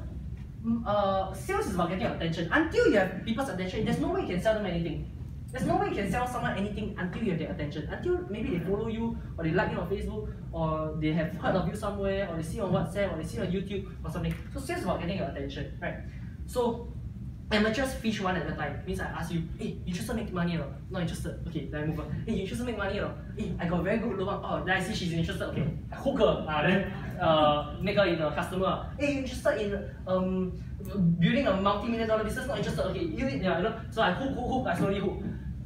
sales is about getting attention. Until you have people's attention, there's no way you can sell them anything. There's no way you can sell someone anything until you have their attention. Until maybe they follow you, or they like you on Facebook, or they have heard of you somewhere, or they see you on WhatsApp, or they see you on YouTube, or something. So sales is about getting your attention, right? So amateurs fish one at a time. Means I ask you, hey, you just make money or not? Not interested. Okay, then I move on. Hey, you just make money or not? Hey, I got a very good lobang. Oh, then I see she's interested. Okay, I hook her. Then make her in a customer. Hey, you interested in building a multi-million-dollar business? Not interested. Okay, you yeah, you know. So I hook, I slowly hook.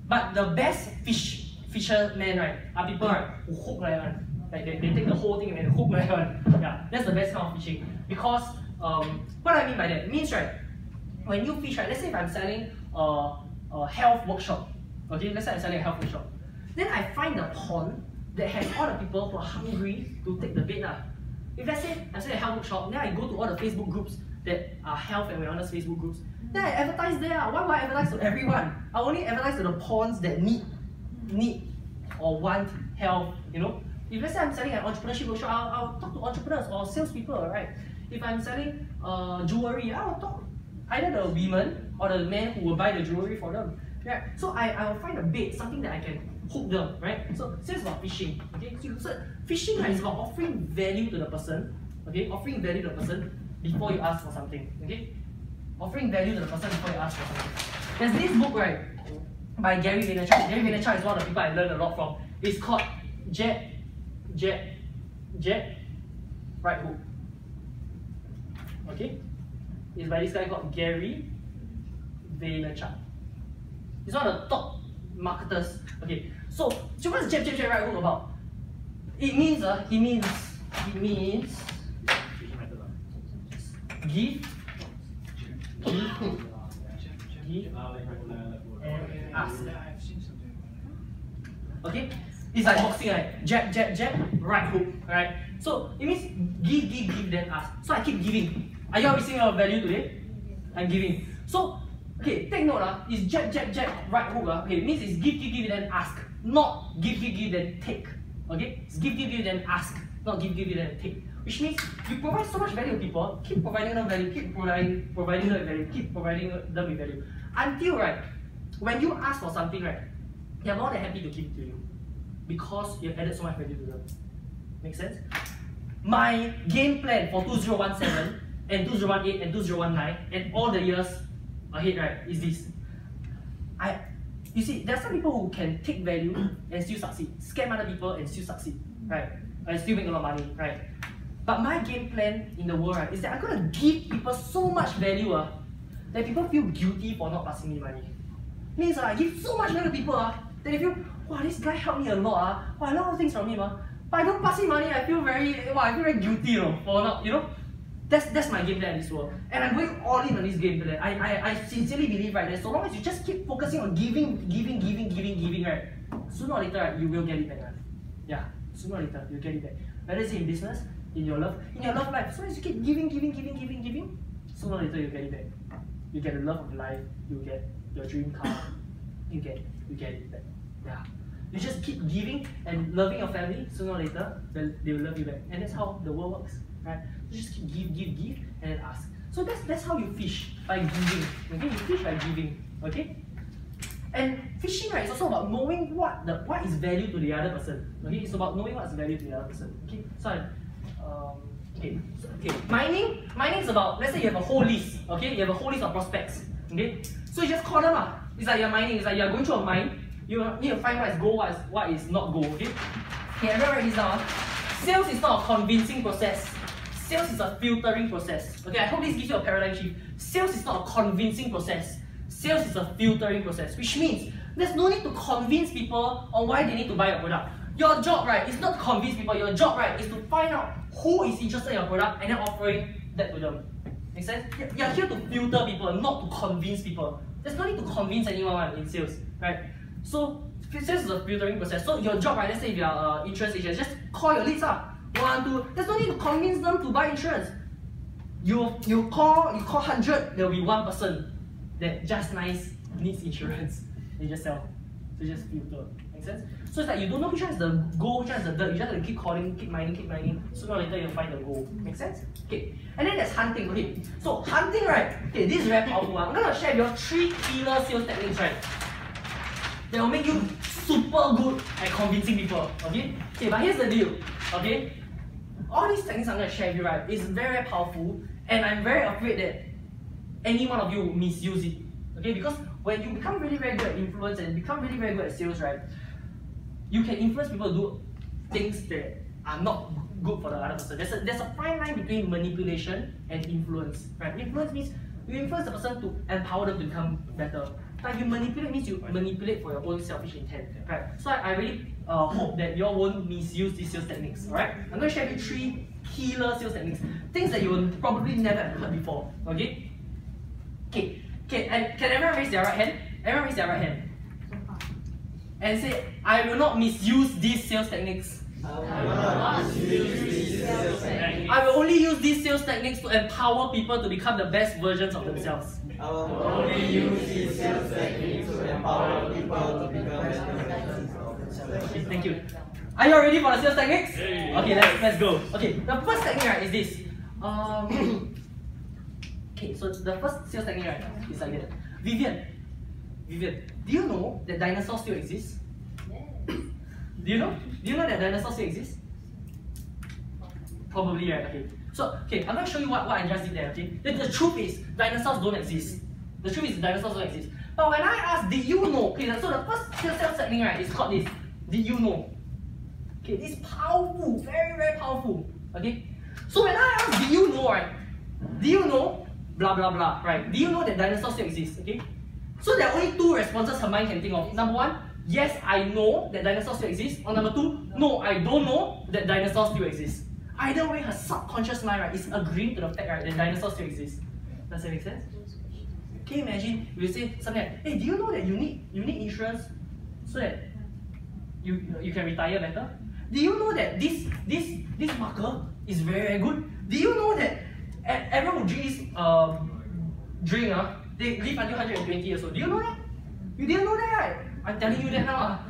But the best fishermen, right, are people, right, who hook right on. Like they take the whole thing and then hook right on. Yeah, that's the best kind of fishing. Because what I mean by that means, right, when you fish, right, let's say if I'm selling a health workshop, okay, let's say I'm selling a health workshop, then I find a pond that has all the people who are hungry to take the bait. If let's say I'm selling a health workshop, then I go to all the Facebook groups that are health and wellness Facebook groups, then I advertise there. Why would I advertise to everyone? I only advertise to the ponds that need or want help, you know? If let's say I'm selling an entrepreneurship workshop, I'll talk to entrepreneurs or salespeople, right? If I'm selling jewelry, I'll talk either the women or the men who will buy the jewelry for them. Yeah. So I'll find a bait, something that I can hook them, right? So sales about fishing. Okay. So fishing, right, is about offering value to the person. Okay, offering value to the person before you ask for something. Okay? Offering value to the person before you ask for something. There's this book, right, by Gary Vaynerchuk. Gary Vaynerchuk is one of the people I learned a lot from. It's called Jack Right Hook. Okay? It's by this guy called Gary Vaynerchuk. He's one of the top marketers. Okay, so what's Jab Right Hook about? It means, he means give and ask. Okay, it's like boxing, right? Jab, right hook, right? So it means give, then ask. So I keep giving. Are you all receiving your value today? I'm giving. So, okay, take note, it's jab, right hook, okay, it means it's give, then ask. Not give, then take. Okay? It's give, then ask. Not give, then take. Which means you provide so much value to people, keep providing them value, keep providing them value, keep providing them with value. Until, right, when you ask for something, right, they're more than happy to give it to you. Because you've added so much value to them. Make sense? My game plan for 2017 and 2018 and 2019 and all the years ahead, right, is this. You see, there are some people who can take value and still succeed, scam other people and still succeed, right, and still make a lot of money, right. But my game plan in the world, right, is that I'm gonna give people so much value that people feel guilty for not passing me money. Means I give so much value to people that they feel, wow, this guy helped me a lot, wow, I learned all things from him, but I don't pass him money, I feel very guilty, you know, for not, you know. That's my game plan in this world. And I'm going all in on this game plan. I sincerely believe, right, that so long as you just keep focusing on giving, right, sooner or later, right, you will get it back, right? Yeah, sooner or later, you'll get it back. Whether it's in business, in your love life, so as you keep giving, sooner or later, you'll get it back. You get the love of life, you get your dream car, you get it back. Yeah. You just keep giving and loving your family, sooner or later, they will love you back. And that's how the world works. Right? So just keep give, and then ask. So that's how you fish, by giving. Okay, you fish by giving. Okay, and fishing, right, is also about knowing what is value to the other person. Okay, it's about knowing what's value to the other person. Okay, Mining is about, let's say you have a whole list. Okay, you have a whole list of prospects. Okay, so you just call them up. It's like you're mining. It's like you're going through a mine. You need to find what is gold, what is not gold. Okay, everyone write this down. Sales is not a convincing process. Sales is a filtering process. Okay, I hope this gives you a paradigm shift. Sales is not a convincing process. Sales is a filtering process, which means there's no need to convince people on why they need to buy a product. Your job, right, is not to convince people. Your job, right, is to find out who is interested in your product and then offering that to them. Make sense? You're here to filter people, not to convince people. There's no need to convince anyone in sales, right? So sales is a filtering process. So your job, right, let's say if you're an insurance agent, just call your leads up. One, two, there's no need to convince them to buy insurance. You call 100, there'll be one person that just nice needs insurance. They just sell. So just filter. Make sense? So it's like you don't know which one is the gold, which one is the dirt. You just have to keep calling, keep mining. Sooner or later you'll find the gold. Make sense? Okay. And then there's hunting. Okay. So hunting, right? Okay, this is very powerful. I'm gonna share your 3 killer sales techniques, right? That will make you super good at convincing people. Okay? Okay, but here's the deal. Okay? All these techniques I'm gonna share with you, right? It's very powerful, and I'm very afraid that any one of you will misuse it. Okay? Because when you become really very good at influence and become really very good at sales, right? You can influence people to do things that are not good for the other person. There's a fine line between manipulation and influence, right? Influence means you influence the person to empower them to become better. But you manipulate means you manipulate for your own selfish intent, right? So I really hope that you all won't misuse these sales techniques, alright? I'm going to share you 3 killer sales techniques, things that you will probably never have heard before, okay? Okay, and can everyone raise their right hand? Everyone raise their right hand. And say, I will not misuse these sales techniques. I will only use these sales techniques to empower people to become the best versions of themselves. I will only use these sales techniques to empower people to become the best versions of themselves. Thank you. Are you all ready for the sales techniques? Okay, let's go. Okay, the first technique, right, is this. Okay, so the first sales technique, right, is like that. Vivian, do you know that dinosaurs still exist? Yes. Do you know that dinosaurs still exist? Probably, right? Okay. So, okay, I'm going to show you what I just did there, okay? The truth is, dinosaurs don't exist. The truth is, dinosaurs don't exist. But when I ask, did you know? Okay, so the first sales technique, right, is called this. Did you know? Okay, it's powerful, very, very powerful, okay? So when I ask, did you know, right? Do you know, blah, blah, blah, right? Do you know that dinosaurs still exist, okay? So there are only 2 responses her mind can think of. Number 1, yes, I know that dinosaurs still exist. Or number 2, no, I don't know that dinosaurs still exist. Either way, her subconscious mind, right, is agreeing to the fact, right, that dinosaurs still exist. Does that make sense? Can you imagine if you say something like, hey, do you know that you need insurance so that you can retire better? Do you know that this marker is very, very good? Do you know that everyone who drinks drink, they live until 120 years old. Do you know that? You didn't know that, right? I'm telling you that now.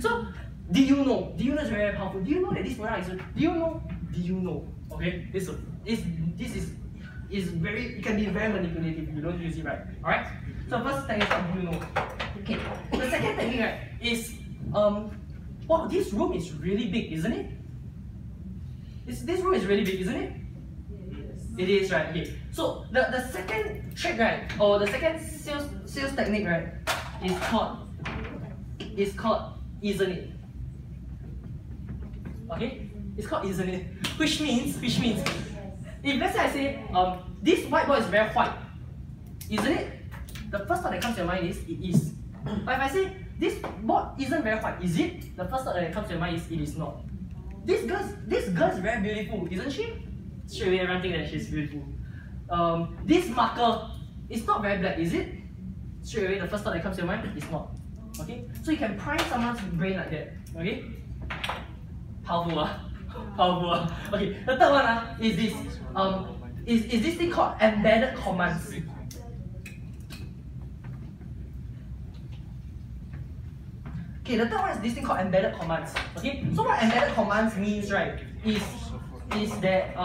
So, do you know? Do you know is very powerful? Do you know that this product is good? Do you know? Do you know? Okay, this is very, it can be very manipulative if you don't use it right. Alright? So first technique is what you know. Okay. The second technique, right, is wow, this room is really big, isn't it? This room is really big, isn't it? It is, right? Okay. So the second trick, right, or the second sales technique, right, is called isn't it? Okay? It's called isn't it? Which means if let's say I say this whiteboard is very white, isn't it? The first thought that comes to your mind is it is. But if I say this board isn't very white, is it? The first thought that comes to your mind is it is not. This girl's very beautiful, isn't she? Straight away, everyone thinks that she's beautiful. This marker is not very black, is it? Straight away, the first thought that comes to your mind is not. Okay? So you can prime someone's brain like that. Okay? Powerful, powerful. Okay, the third one is this. Is this thing called embedded commands. Okay, the third one is this thing called embedded commands. Okay? So what embedded commands means, right, is that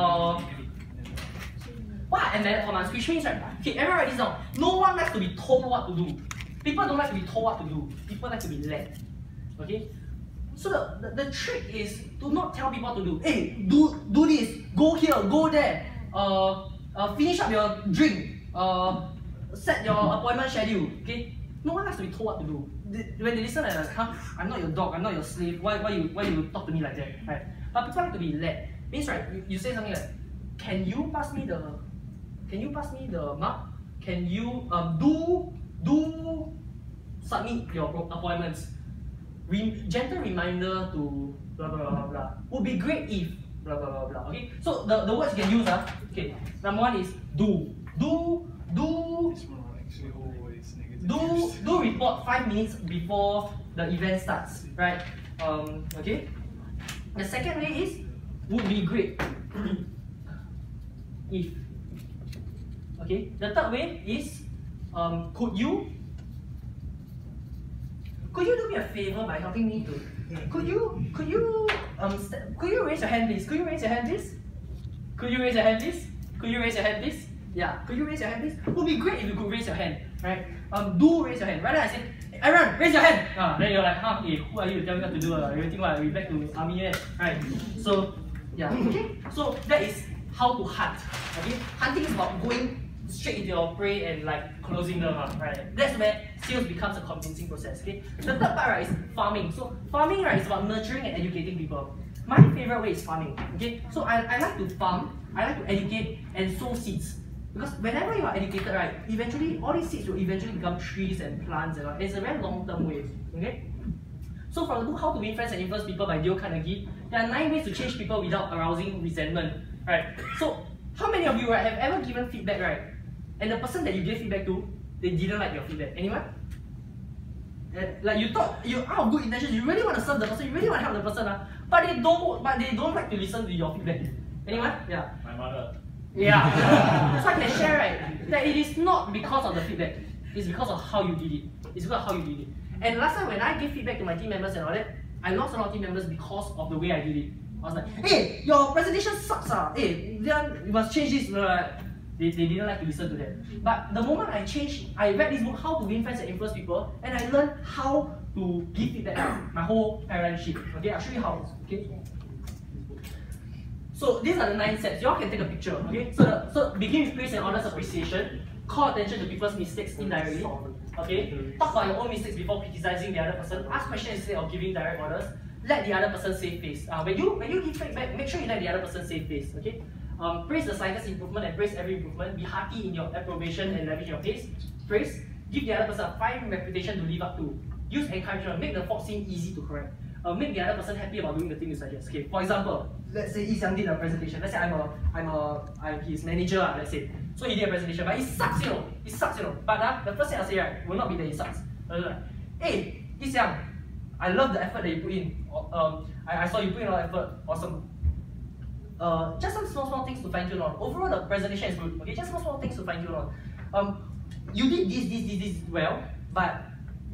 what embedded commands, which means, right, okay, everyone write this down. No one likes to be told what to do. People don't like to be told what to do. People like to be led. Okay? So the trick is to not tell people to do, hey, do this, go here, go there, finish up your drink, set your appointment schedule. Okay? No one likes to be told what to do. When they listen, they're like, huh, I'm not your dog, I'm not your slave, why you talk to me like that? Right? But people like to be led. Means, right, you say something like, can you pass me the mark? Can you submit your appointments? gentle reminder to blah blah blah blah. Would be great if blah blah blah blah. Okay, so the words you can use . Okay, number one is do. Do. This one actually always negative. Do report 5 minutes before the event starts, right? Okay. The second way is would be great if. Okay. The third way is could you? Could you do me a favor by helping me to? Could you raise your hand, please? Could you raise your hand, please? Could you raise your hand, please? Could you raise your hand, please? Yeah. Could you raise your hand, please? It would be great if you could raise your hand, right? Do raise your hand. Rather I say, Aaron, raise your hand. Then you're like, huh? Hey, who are you to tell me what to do? Everything what? We back to army yet, right? So, yeah. Okay. So that is how to hunt. Okay. Hunting is about going straight into your prey and like closing them up, right? That's where sales becomes a convincing process, okay? The third part, right, is farming. So farming, right, is about nurturing and educating people. My favorite way is farming, okay? So I like to farm, I like to educate and sow seeds. Because whenever you are educated, right, eventually, all these seeds will eventually become trees and plants and all. It's a very long-term way, okay? So from the book, How to Win Friends and Influence People by Dale Carnegie, there are 9 ways to change people without arousing resentment, right? So how many of you, right, have ever given feedback, right? And the person that you gave feedback to, they didn't like your feedback. Anyone? Like you thought you out of good intentions, you really want to serve the person, you really want to help the person, but they don't like to listen to your feedback. Anyone? Yeah. My mother. Yeah. So I can share, right, that it is not because of the feedback, it's because of how you did it. It's because of how you did it. And last time when I gave feedback to my team members and all that, I lost a lot of team members because of the way I did it. I was like, hey, your presentation sucks, hey, you must change this. They didn't like to listen to that. But the moment I changed, I read this book, How to Win Friends and Influence People, and I learned how to give feedback my whole parentship. Okay, I'll show you how. Okay. So these are the 9 steps. You all can take a picture. Okay. So begin with praise and honest appreciation. Call attention to people's mistakes indirectly. Okay. Talk about your own mistakes before criticizing the other person. Ask questions instead of giving direct orders. Let the other person save face. When you give feedback, make sure you let the other person save face. Okay. Praise the slightest improvement and praise every improvement. Be hearty in your approbation and lavish your praise. Give the other person a fine reputation to live up to. Use encouragement. Make the fault seem easy to correct. Make the other person happy about doing the thing you suggest. Okay. For example, let's say Yi Xiang did a presentation. Let's say I'm his manager. Let's say. So he did a presentation, but it sucks, you know. It sucks, you know. But the first thing I say, right, will not be that it sucks. Hey, Yi Xiang, I love the effort that you put in. I saw you put in a lot of effort. Awesome. Just some small things to fine tune on. Overall, the presentation is good. Okay, just small things to fine tune on. You did this well, but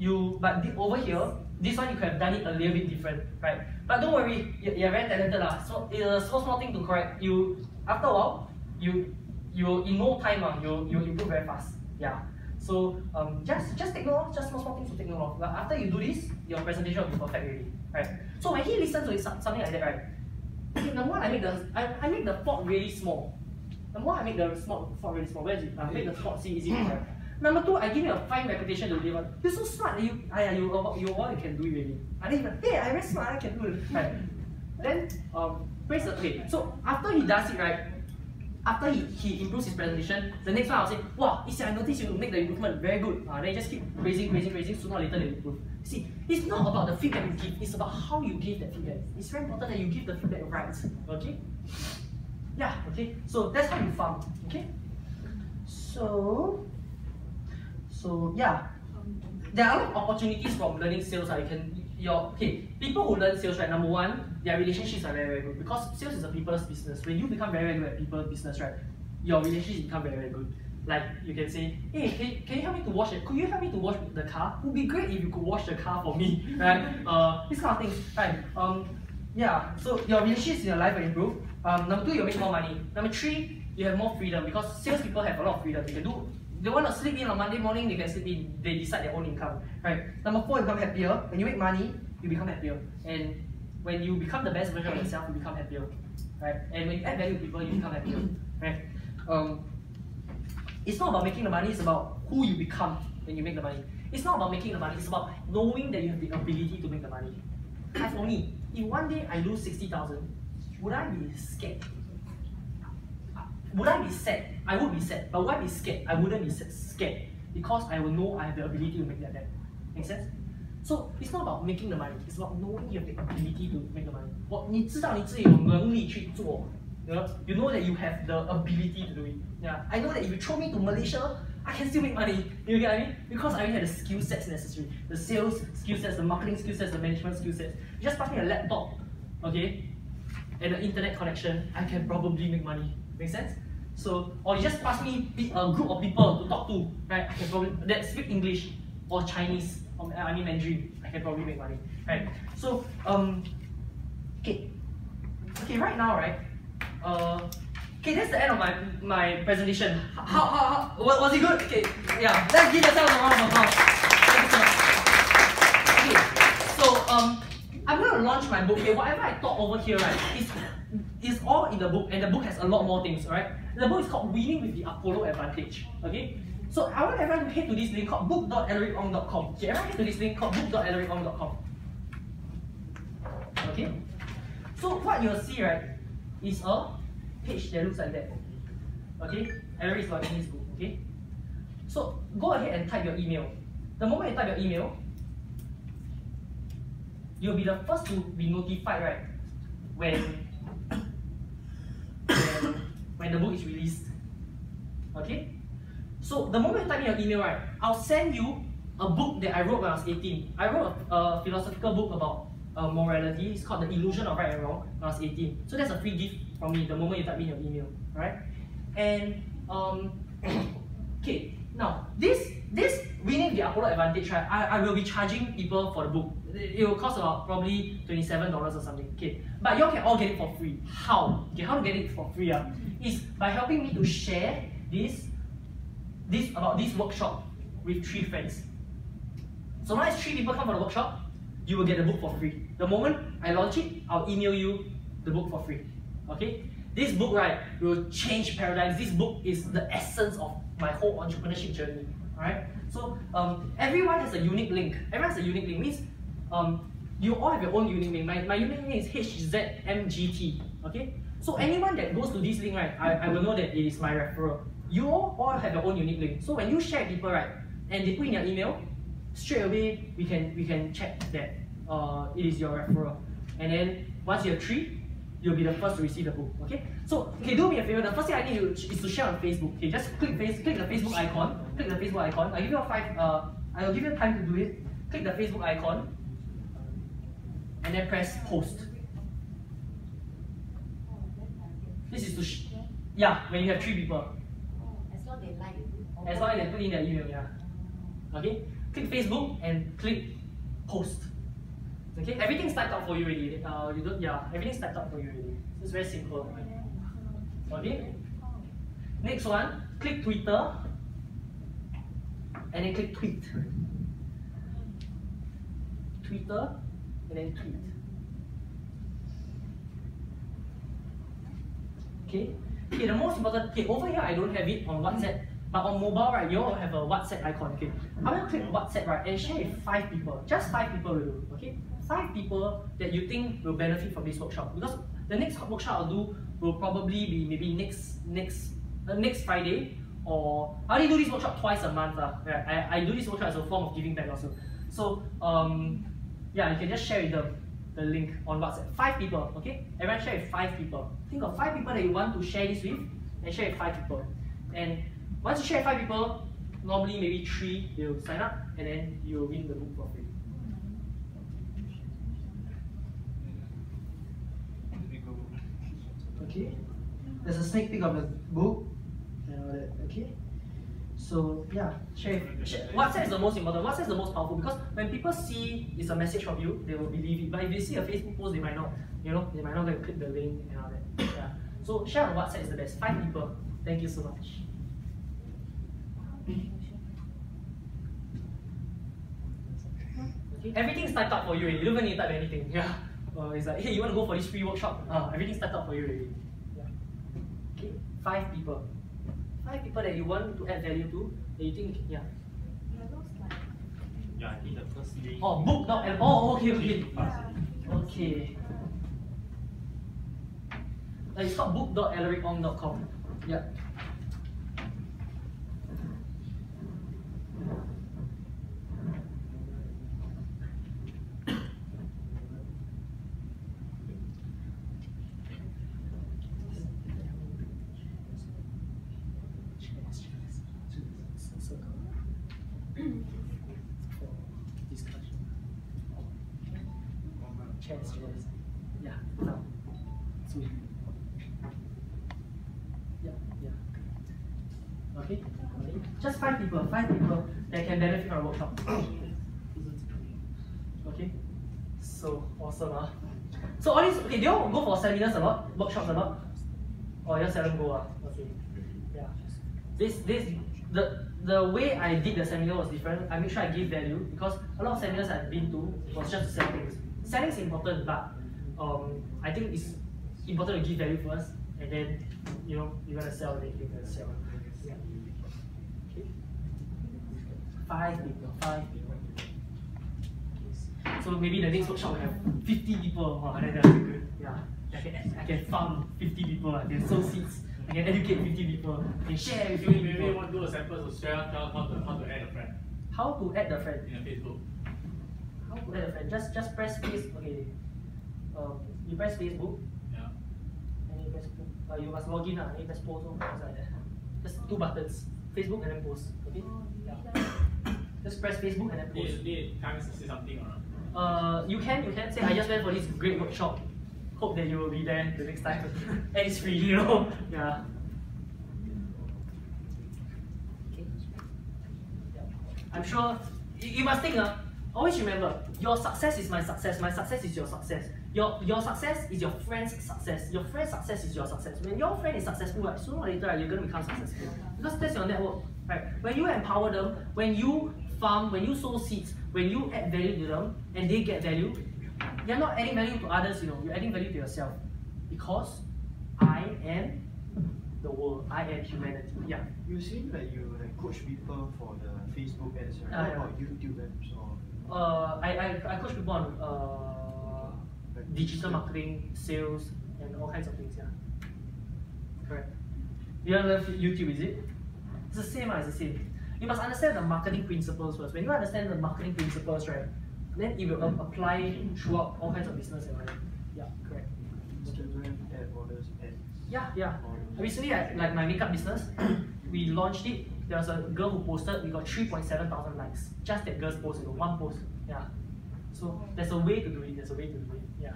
over here, this one you could have done it a little bit different, right? But don't worry, you're very talented lah. So it's a small thing to correct. After a while, you in no time you improve very fast. Yeah. So just take note, just small things to take note of. But after you do this, your presentation will be perfect already, right? So when he listens to it, something like that, right? Number one, I make the fault really small. Number one, I make the fault really small. Where is it? I make the fault seem easy. Number two, I give you a fine reputation to live on. You're so smart that you all can do it really. I didn't even, hey, I'm very smart, I can do it. Right. Then, praise the okay. So after he does it, right, after he improves his presentation, the next one I'll say, wow, see, I noticed you make the improvement, very good. Then you just keep praising, sooner or later they improve. See, it's not about the feedback you give, it's about how you give that feedback. It's very important that you give the feedback right, okay? Yeah, okay, so that's how you farm, okay? So yeah, there are a lot of opportunities from learning sales that you can, people who learn sales, right, number one, their relationships are very, very good because sales is a people's business. When you become very, very good at people's business, right, your relationships become very, very good. Like you can say, hey, can you help me to wash it? Could you help me to wash the car? It would be great if you could wash the car for me, right? This kind of thing, right? Yeah. So your relationships in your life will improve. Number two, you make more money. Number three, you have more freedom because salespeople have a lot of freedom. They want to sleep in on Monday morning, they can sleep in. They decide their own income, right? Number four, you become happier. When you make money, you become happier, and when you become the best version of yourself, you become happier, right? And when you add value to people, you become happier, right? It's not about making the money, it's about who you become when you make the money. It's not about making the money, it's about knowing that you have the ability to make the money. If only, if one day I lose 60,000, would I be scared? Would I be sad? I would be sad, but would I be scared? I wouldn't be scared because I will know I have the ability to make that back. Make sense? So it's not about making the money, it's about knowing you have the ability to make the money. Well, 你知道你自己有能力去做, you know that you have the ability to do it. Yeah, I know that if you throw me to Malaysia, I can still make money. You get what I mean? Because I already had the skill sets necessary. The sales skill sets, the marketing skill sets, the management skill sets. You just pass me a laptop, okay, and an internet connection, I can probably make money. Make sense? So, or you just pass me a group of people to talk to, right? I can probably, that speak English or Chinese, or I mean Mandarin, I can probably make money, right? So, okay, right now, right? Okay, that's the end of my presentation. How was it good? Okay, yeah, let's give yourselves a round of applause. Thank you so much. Okay, so I'm gonna launch my book. Okay, whatever I talk over here, right, is all in the book, and the book has a lot more things, alright? The book is called Winning with the Apollo Advantage. Okay, so I want everyone to head to this link called book.ellericong.com. Okay, everyone head to this link called book.ellericong.com. Okay, so what you'll see, right, is a page that looks like that. Okay, Elric is launching his book. Okay, so go ahead and type your email. The moment you type your email, you'll be the first to be notified, right, when the book is released. Okay, so the moment you type in your email, right, I'll send you a book that I wrote when I was 18. I wrote a philosophical book about morality. It's called The Illusion of Right and Wrong when I was 18. So that's a free gift from me the moment you type in your email, right? And okay, now this Winning the Apollo Advantage, right, I will be charging people for the book. It will cost about probably $27 or something. Okay, but y'all can all get it for free. How? Okay, how to get it for free? Is by helping me to share this about this workshop with 3 friends. So now it's 3 people come for the workshop. You will get the book for free. The moment I launch it, I'll email you the book for free. Okay? This book, right, will change paradigms. This book is the essence of my whole entrepreneurship journey. Alright? So, everyone has a unique link. Everyone has a unique link. Means you all have your own unique link. My unique link is HZMGT. Okay? So, anyone that goes to this link, right, I will know that it is my referral. You all have your own unique link. So, when you share people, right, and they put in your email, straight away we can check that it is your referral, and then once you have 3, you'll be the first to receive the book. Okay, so okay, do me a favor. The first thing I need you is to share on Facebook. Okay, just click the Facebook icon. Click the Facebook icon. I'll give you a 5. I'll give you time to do it. Click the Facebook icon, and then press post. This is to when you have 3 people. As long as they like. As long as they put in their email, yeah. Okay. Click Facebook and click post. Okay, everything's typed out for you already. Everything's typed out for you already. It's very simple. Okay. Next one, click Twitter and then click tweet. Twitter and then tweet. Okay. Okay. The most important. Okay, over here I don't have it on WhatsApp. But on mobile, right, you all have a WhatsApp icon. Okay, I'm gonna click WhatsApp, right, and share with 5 people. Just 5 people will do. Okay, 5 people that you think will benefit from this workshop. Because the next workshop I'll do will probably be maybe next Friday, or I only do this workshop twice a month. I do this workshop as a form of giving back also. So yeah, you can just share with them the link on WhatsApp. 5 people. Okay, everyone share with 5 people. Think of 5 people that you want to share this with, and share with 5 people. And once you share 5 people, normally maybe 3 will sign up, and then you'll win the book for free. Okay, there's a sneak peek of the book and all that. Okay, so yeah, share. WhatsApp is the most important. WhatsApp is the most powerful because when people see it's a message from you, they will believe it. But if they see a Facebook post, they might not. You know, they might not click the link and all that. Yeah. So share on WhatsApp is the best. 5 people. Thank you so much. Everything's typed up for you, you don't even need to type anything. Yeah. It's like, hey, you want to go for this free workshop? Everything's typed up for you already. Yeah. Okay, 5 people. 5 people that you want to add value to, that you think, yeah. Yeah, I need the first link. Oh, book, not at all. Okay. Okay. It's called book.ellericong.com. Yeah. transgenderism. Yeah, no. So, yeah. Okay. Just five people that can benefit from a workshop. Okay. So awesome, huh? So all these, okay, do you all go for seminars a lot, workshops a lot? Or you all seldom go, huh? Okay. Yeah. The way I did the seminar was different. I make sure I give value because a lot of seminars I've been to was just to sell things. Selling is important, but I think it's important to give value first, and then you know you're gonna sell, then you're gonna sell. Yeah. Okay. Five people. So maybe the next workshop will have 50 people. Wow, that's good. Yeah. I can farm 50 people. I can sow seeds. I can educate 50 people. I can share with 50 people. Maybe want to do a sample to share how to add a friend. How to add a friend? In Facebook. How to add a friend? Just press Facebook. Okay. You press Facebook. Yeah. And you press you must log in. And you press post or something like that. Just two buttons. Facebook and then post. Okay. Yeah. Just press Facebook and then post. You need time to say something or not? You can say I just went for this great workshop. Hope that you will be there the next time. And it's free, you know. Yeah. Okay. Yeah. I'm sure you must think. Always remember, your success is my success. My success is your success. Your success is your friend's success. Your friend's success is your success. When your friend is successful, right, sooner or later right, you're gonna become successful because that's your network, right? When you empower them, when you farm, when you sow seeds, when you add value to them and they get value, you're not adding value to others, you know, you're adding value to yourself. Because I am the world, I am humanity. Yeah. You seem like you like, coach people for the Facebook ads, right? Or YouTube ads or I coach people on like digital marketing, sales and all kinds of things, yeah. Correct. You all love YouTube, is it? It's the same, it's the same. You must understand the marketing principles first. When you understand the marketing principles, right, then it will apply throughout all kinds of business environment. Yeah, correct. Instagram ad orders, ads. Yeah. Recently, like my makeup business, we launched it. There was a girl who posted. We got 3,700 likes. Just that girl's post, you know, one post. Yeah. So there's a way to do it. Yeah.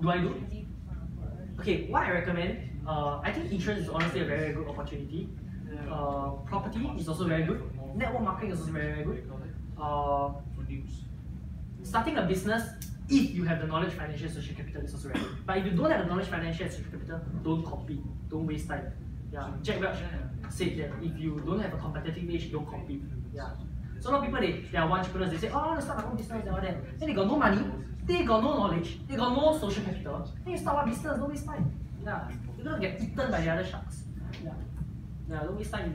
Do I do? Okay. What I recommend. I think insurance is honestly a very good opportunity. Property is also very good. Network marketing is also very good. Starting a business, if you have the knowledge, financial, social capital, is also very good. But if you don't have the knowledge, financial, social capital, don't compete. Don't waste time. Yeah. Jack Ma said that if you don't have a competitive edge, don't compete. Yeah. So a lot of people they are entrepreneurs. They say, oh, I want to start my own business and all that. Then they got no money. They got no knowledge. They got no social capital. Then you start one business, don't waste time. Yeah. You're gonna get eaten by the other sharks. Yeah. Yeah, don't waste time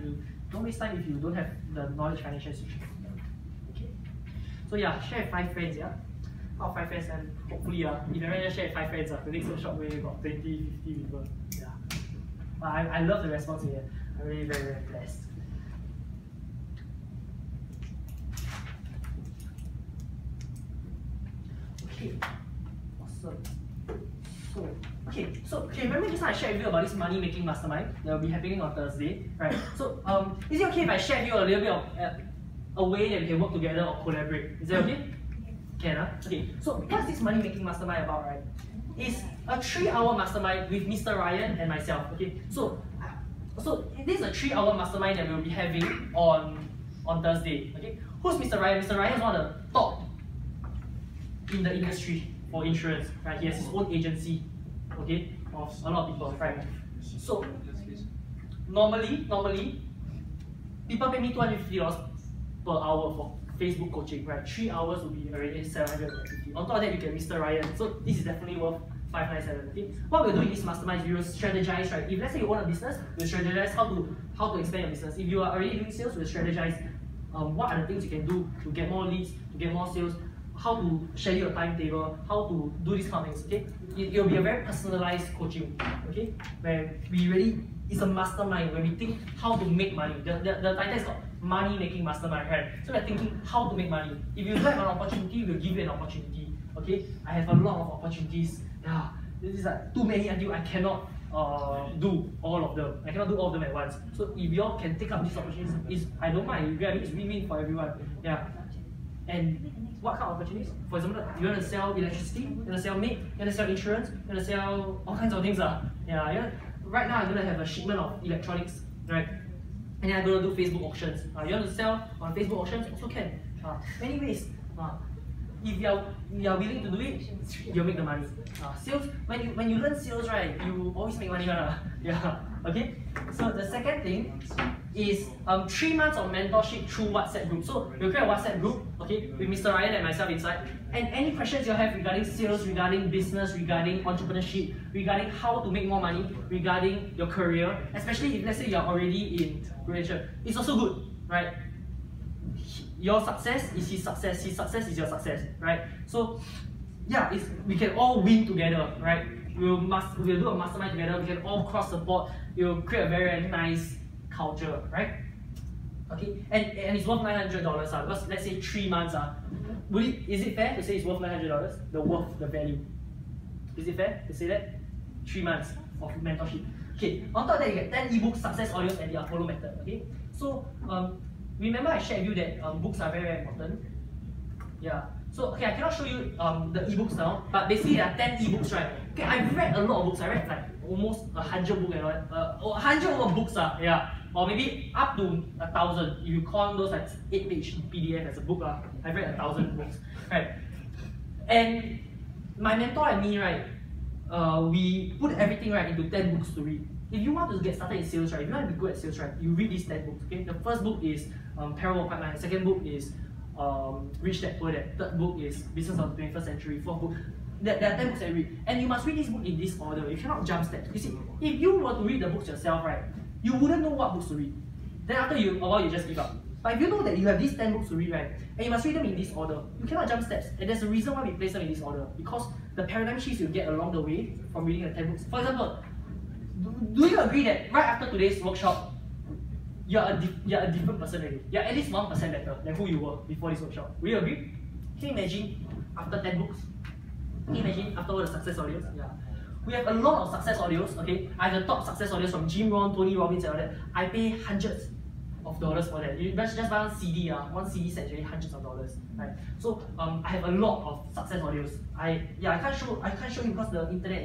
if you don't have the knowledge, financial situation. Okay. So yeah, share with 5 friends, yeah. Out of 5 friends and hopefully if everyone just share with 5 friends, the next workshop we got 20, 50 people. Yeah. But I love the response here. I'm really very, very blessed. Okay. Awesome. So Okay, remember just I shared with you about this money making mastermind that will be happening on Thursday, right? So, is it okay if I share with you a little bit of a way that we can work together or collaborate? Is that okay? Can, huh? Okay, so what's this money making mastermind about, right? It's a 3-hour mastermind with Mr. Ryan and myself, okay? So this is a 3-hour mastermind that we'll be having on Thursday, okay? Who's Mr. Ryan? Mr. Ryan is one of the top in the industry for insurance, right? He has his own agency. Okay, of a lot of people, right? So normally people pay me $250 per hour for Facebook coaching, right? 3 hours will be already $750. On top of that, you get Mr. Ryan. So this is definitely worth $597. Okay, what we're doing in this mastermind is we will strategize, right? If let's say you own a business, we'll strategize how to expand your business. If you are already doing sales, we'll strategize what are the things you can do to get more leads, to get more sales. How to schedule a timetable, how to do these kind of things, okay? It will be a very personalized coaching, okay? Where we really, it's a mastermind where we think how to make money. The title is called Money Making Mastermind, right? So we're thinking how to make money. If you don't have an opportunity, we'll give you an opportunity, okay? I have a lot of opportunities, yeah. This is like too many until I cannot do all of them. I cannot do all of them at once. So if y'all can take up these opportunities, I don't mind, you get it? It's win-win for everyone, yeah. And what kind of opportunities? For example, you want to sell electricity, you want to sell meat, you want to sell insurance, you want to sell all kinds of things. Yeah, yeah. Right now, I'm going to have a shipment of electronics, right? And I'm going to do Facebook auctions. You want to sell on Facebook auctions? Also can. Many ways. If you are willing to do it, you'll make the money. Sales, when you learn sales, right, you always make money. Yeah. Okay. So the second thing is 3 months of mentorship through WhatsApp group. So we'll create a WhatsApp group, okay, with Mr. Ryan and myself inside. And any questions you have regarding sales, regarding business, regarding entrepreneurship, regarding how to make more money, regarding your career, especially if let's say you're already in relationship, it's also good, right? Your success is his success is your success, right? So, yeah, we can all win together, right? We'll do a mastermind together, we can all cross-support, we'll create a very nice culture, right? Okay, and it's worth $900, because let's say 3 months, is it fair to say it's worth $900? The worth, the value. Is it fair to say that? 3 months of mentorship. Okay, on top of that, you get 10 ebooks, success audios, and the Apollo method, okay? So, remember I shared with you that books are very, very important. Yeah. So okay, I cannot show you the ebooks now, but basically there are 10 ebooks, right? Okay, I've read a lot of books. I read like almost 100 books and all that. 100 over books, yeah. Or maybe up to 1,000. If you count those like 8-page PDF as a book, I've read 1,000 books, right? And my mentor and me, right, we put everything right into 10 books to read. If you want to get started in sales, right, if you want to be good at sales, right, you read these 10 books. Okay, the first book is Parable of Pipeline. Second book is Rich Dad Poor Dad. Third book is Business of the 21st Century. Fourth book. There are 10 books I read, and you must read this book in this order. You cannot jump steps. You see, if you were to read the books yourself, right, you wouldn't know what books to read. Then after a while, you just give up. But if you know that you have these 10 books to read, right, and you must read them in this order, you cannot jump steps. And there's a reason why we place them in this order, because the paradigm shifts you get along the way from reading the 10 books. For example. Do you agree that right after today's workshop, you're a different person already? You're at least 1% better than who you were before this workshop. Will you agree? Can you imagine after 10 books? Can you imagine after all the success audios? Yeah. We have a lot of success audios, okay? I have the top success audios from Jim Rohn, Tony Robbins and all that. I pay hundreds of dollars for that. You just buy one CD set, really hundreds of dollars, right? So I have a lot of success audios. I can't show you because the internet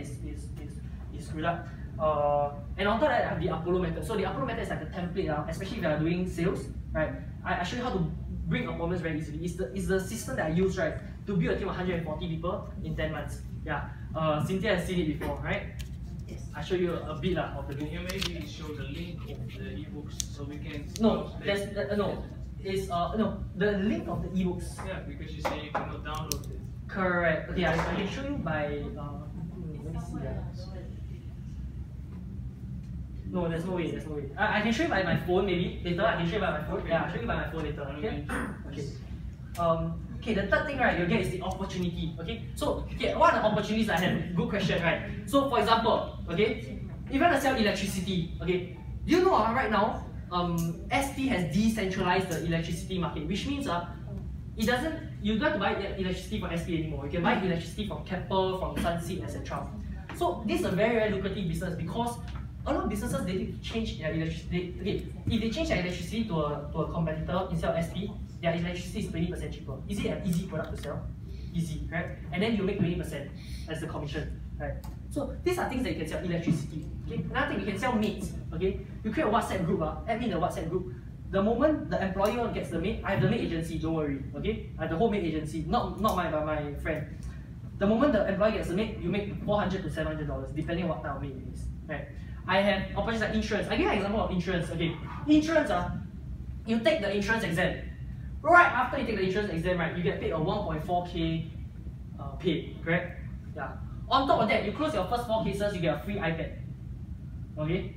is screwed up. And on top of that, I have the Apollo method. So the Apollo method is like a template, especially if you are doing sales, right? I show you how to bring appointments very easily. It's the system that I use, right, to build a team of 140 people in 10 months. Yeah, Cynthia has seen it before, right? Yes. I show you a bit of the book. Can you maybe show the link of the ebooks so we can? No, the link of the ebooks. Yeah, because you say you cannot download it. Correct. Okay, yeah, so I can show you by. Let me see. No, there's no way. I can show you by my phone maybe later. I can show you by my phone. Yeah, I'll show you by my phone later. Okay. Okay. Okay. The third thing, right, you'll get is the opportunity. Okay. So, okay, what are the opportunities I have? Good question, right? So, for example, okay, if you want to sell electricity, okay, you know right now, SP has decentralized the electricity market, which means you don't have to buy electricity from SP anymore. You can buy electricity from Keppel, from Sunseap, etc. So, this is a very, very lucrative business because a lot of businesses, they change their electricity. Okay, if they change their electricity to a competitor instead of SP, their electricity is 20% cheaper. Is it an easy product to sell? Easy, right? And then you make 20% as the commission, right? So these are things that you can sell. Electricity. Okay, another thing you can sell, mates. Okay, you create a WhatsApp group. Admin the WhatsApp group. The moment the employer gets the mate, I have the mate agency. Don't worry. Okay, I have the whole mate agency. Not my friend. The moment the employer gets the mate, you make $400 to $700 depending on what type of mate it is, right? I have opportunities like insurance. I give an example of insurance. Okay, insurance. You take the insurance exam. Right after you take the insurance exam, right, you get paid a 1.4K pay, correct? Yeah. On top of that, you close your first 4 cases, you get a free iPad. Okay.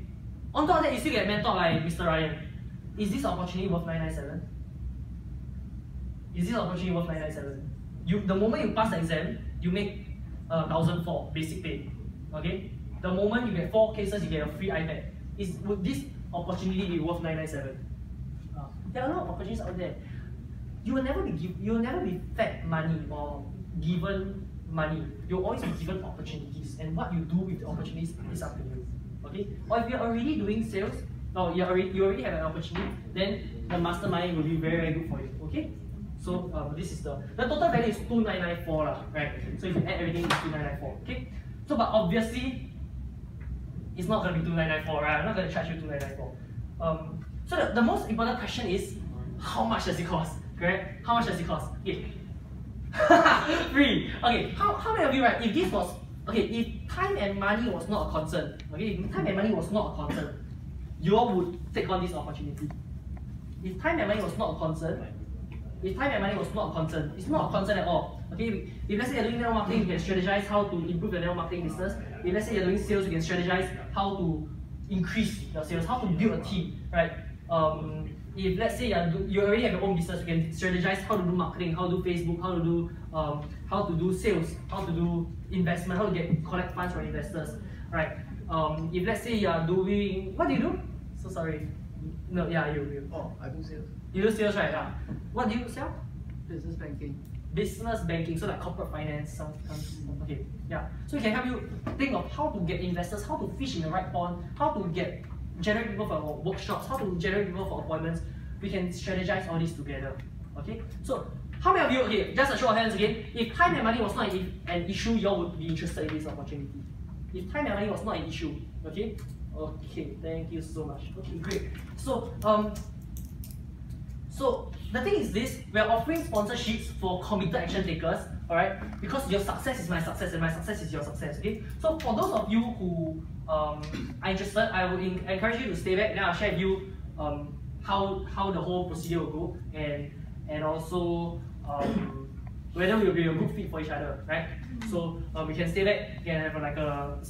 On top of that, you still get a mentor like Mr. Ryan. Is this opportunity worth 997? Is this opportunity worth 997? The moment you pass the exam, you make 1,004 basic pay. Okay. The moment you get 4 cases, you get a free iPad. Would this opportunity be worth 997? There are a lot of opportunities out there. You will never be fed money or given money. You'll always be given opportunities, and what you do with the opportunities is up to you. Okay? Or if you're already doing sales, or you already have an opportunity, then the mastermind will be very, very good for you. Okay? So this is the total value is 2994 lah, right? So if you add everything, it's 2994. Okay. So but obviously, it's not gonna be 2994, right? I'm not gonna charge you 2994. So the most important question is, how much does it cost? Correct? How much does it cost? Okay. Free. Okay. How many of you, right? If this was okay, if time and money was not a concern, okay, if time and money was not a concern, you all would take on this opportunity. If time and money was not a concern, it's not a concern at all. Okay, if let's say you're doing network marketing, you can strategize how to improve your network marketing business. If let's say you're doing sales, you can strategize how to increase your sales, how to build a team, right? If let's say you already have your own business, you can strategize how to do marketing, how to do Facebook, how to do sales, how to do investment, how to collect funds from investors, right? If let's say you are doing, what do you do? So sorry, no, yeah, you. Oh, I do sales. You do sales, right? Yeah. What do you sell? Business banking. Business banking, so like corporate finance, sometimes. Okay, yeah. So it can help you think of how to get investors, how to fish in the right pond, how to generate people for workshops, how to generate people for appointments. We can strategize all this together. Okay? So, how many of you, okay, just a show of hands again, if time and money was not an issue, y'all would be interested in this opportunity. If time and money was not an issue, okay? Okay, thank you so much. Okay, great. So, the thing is this, we're offering sponsorships for committed action takers, alright? Because your success is my success and my success is your success, okay? So, for those of you who are interested, I would encourage you to stay back. Then I'll share with you how the whole procedure will go, and also whether we'll be a good fit for each other, right? So we can stay back, we can have like a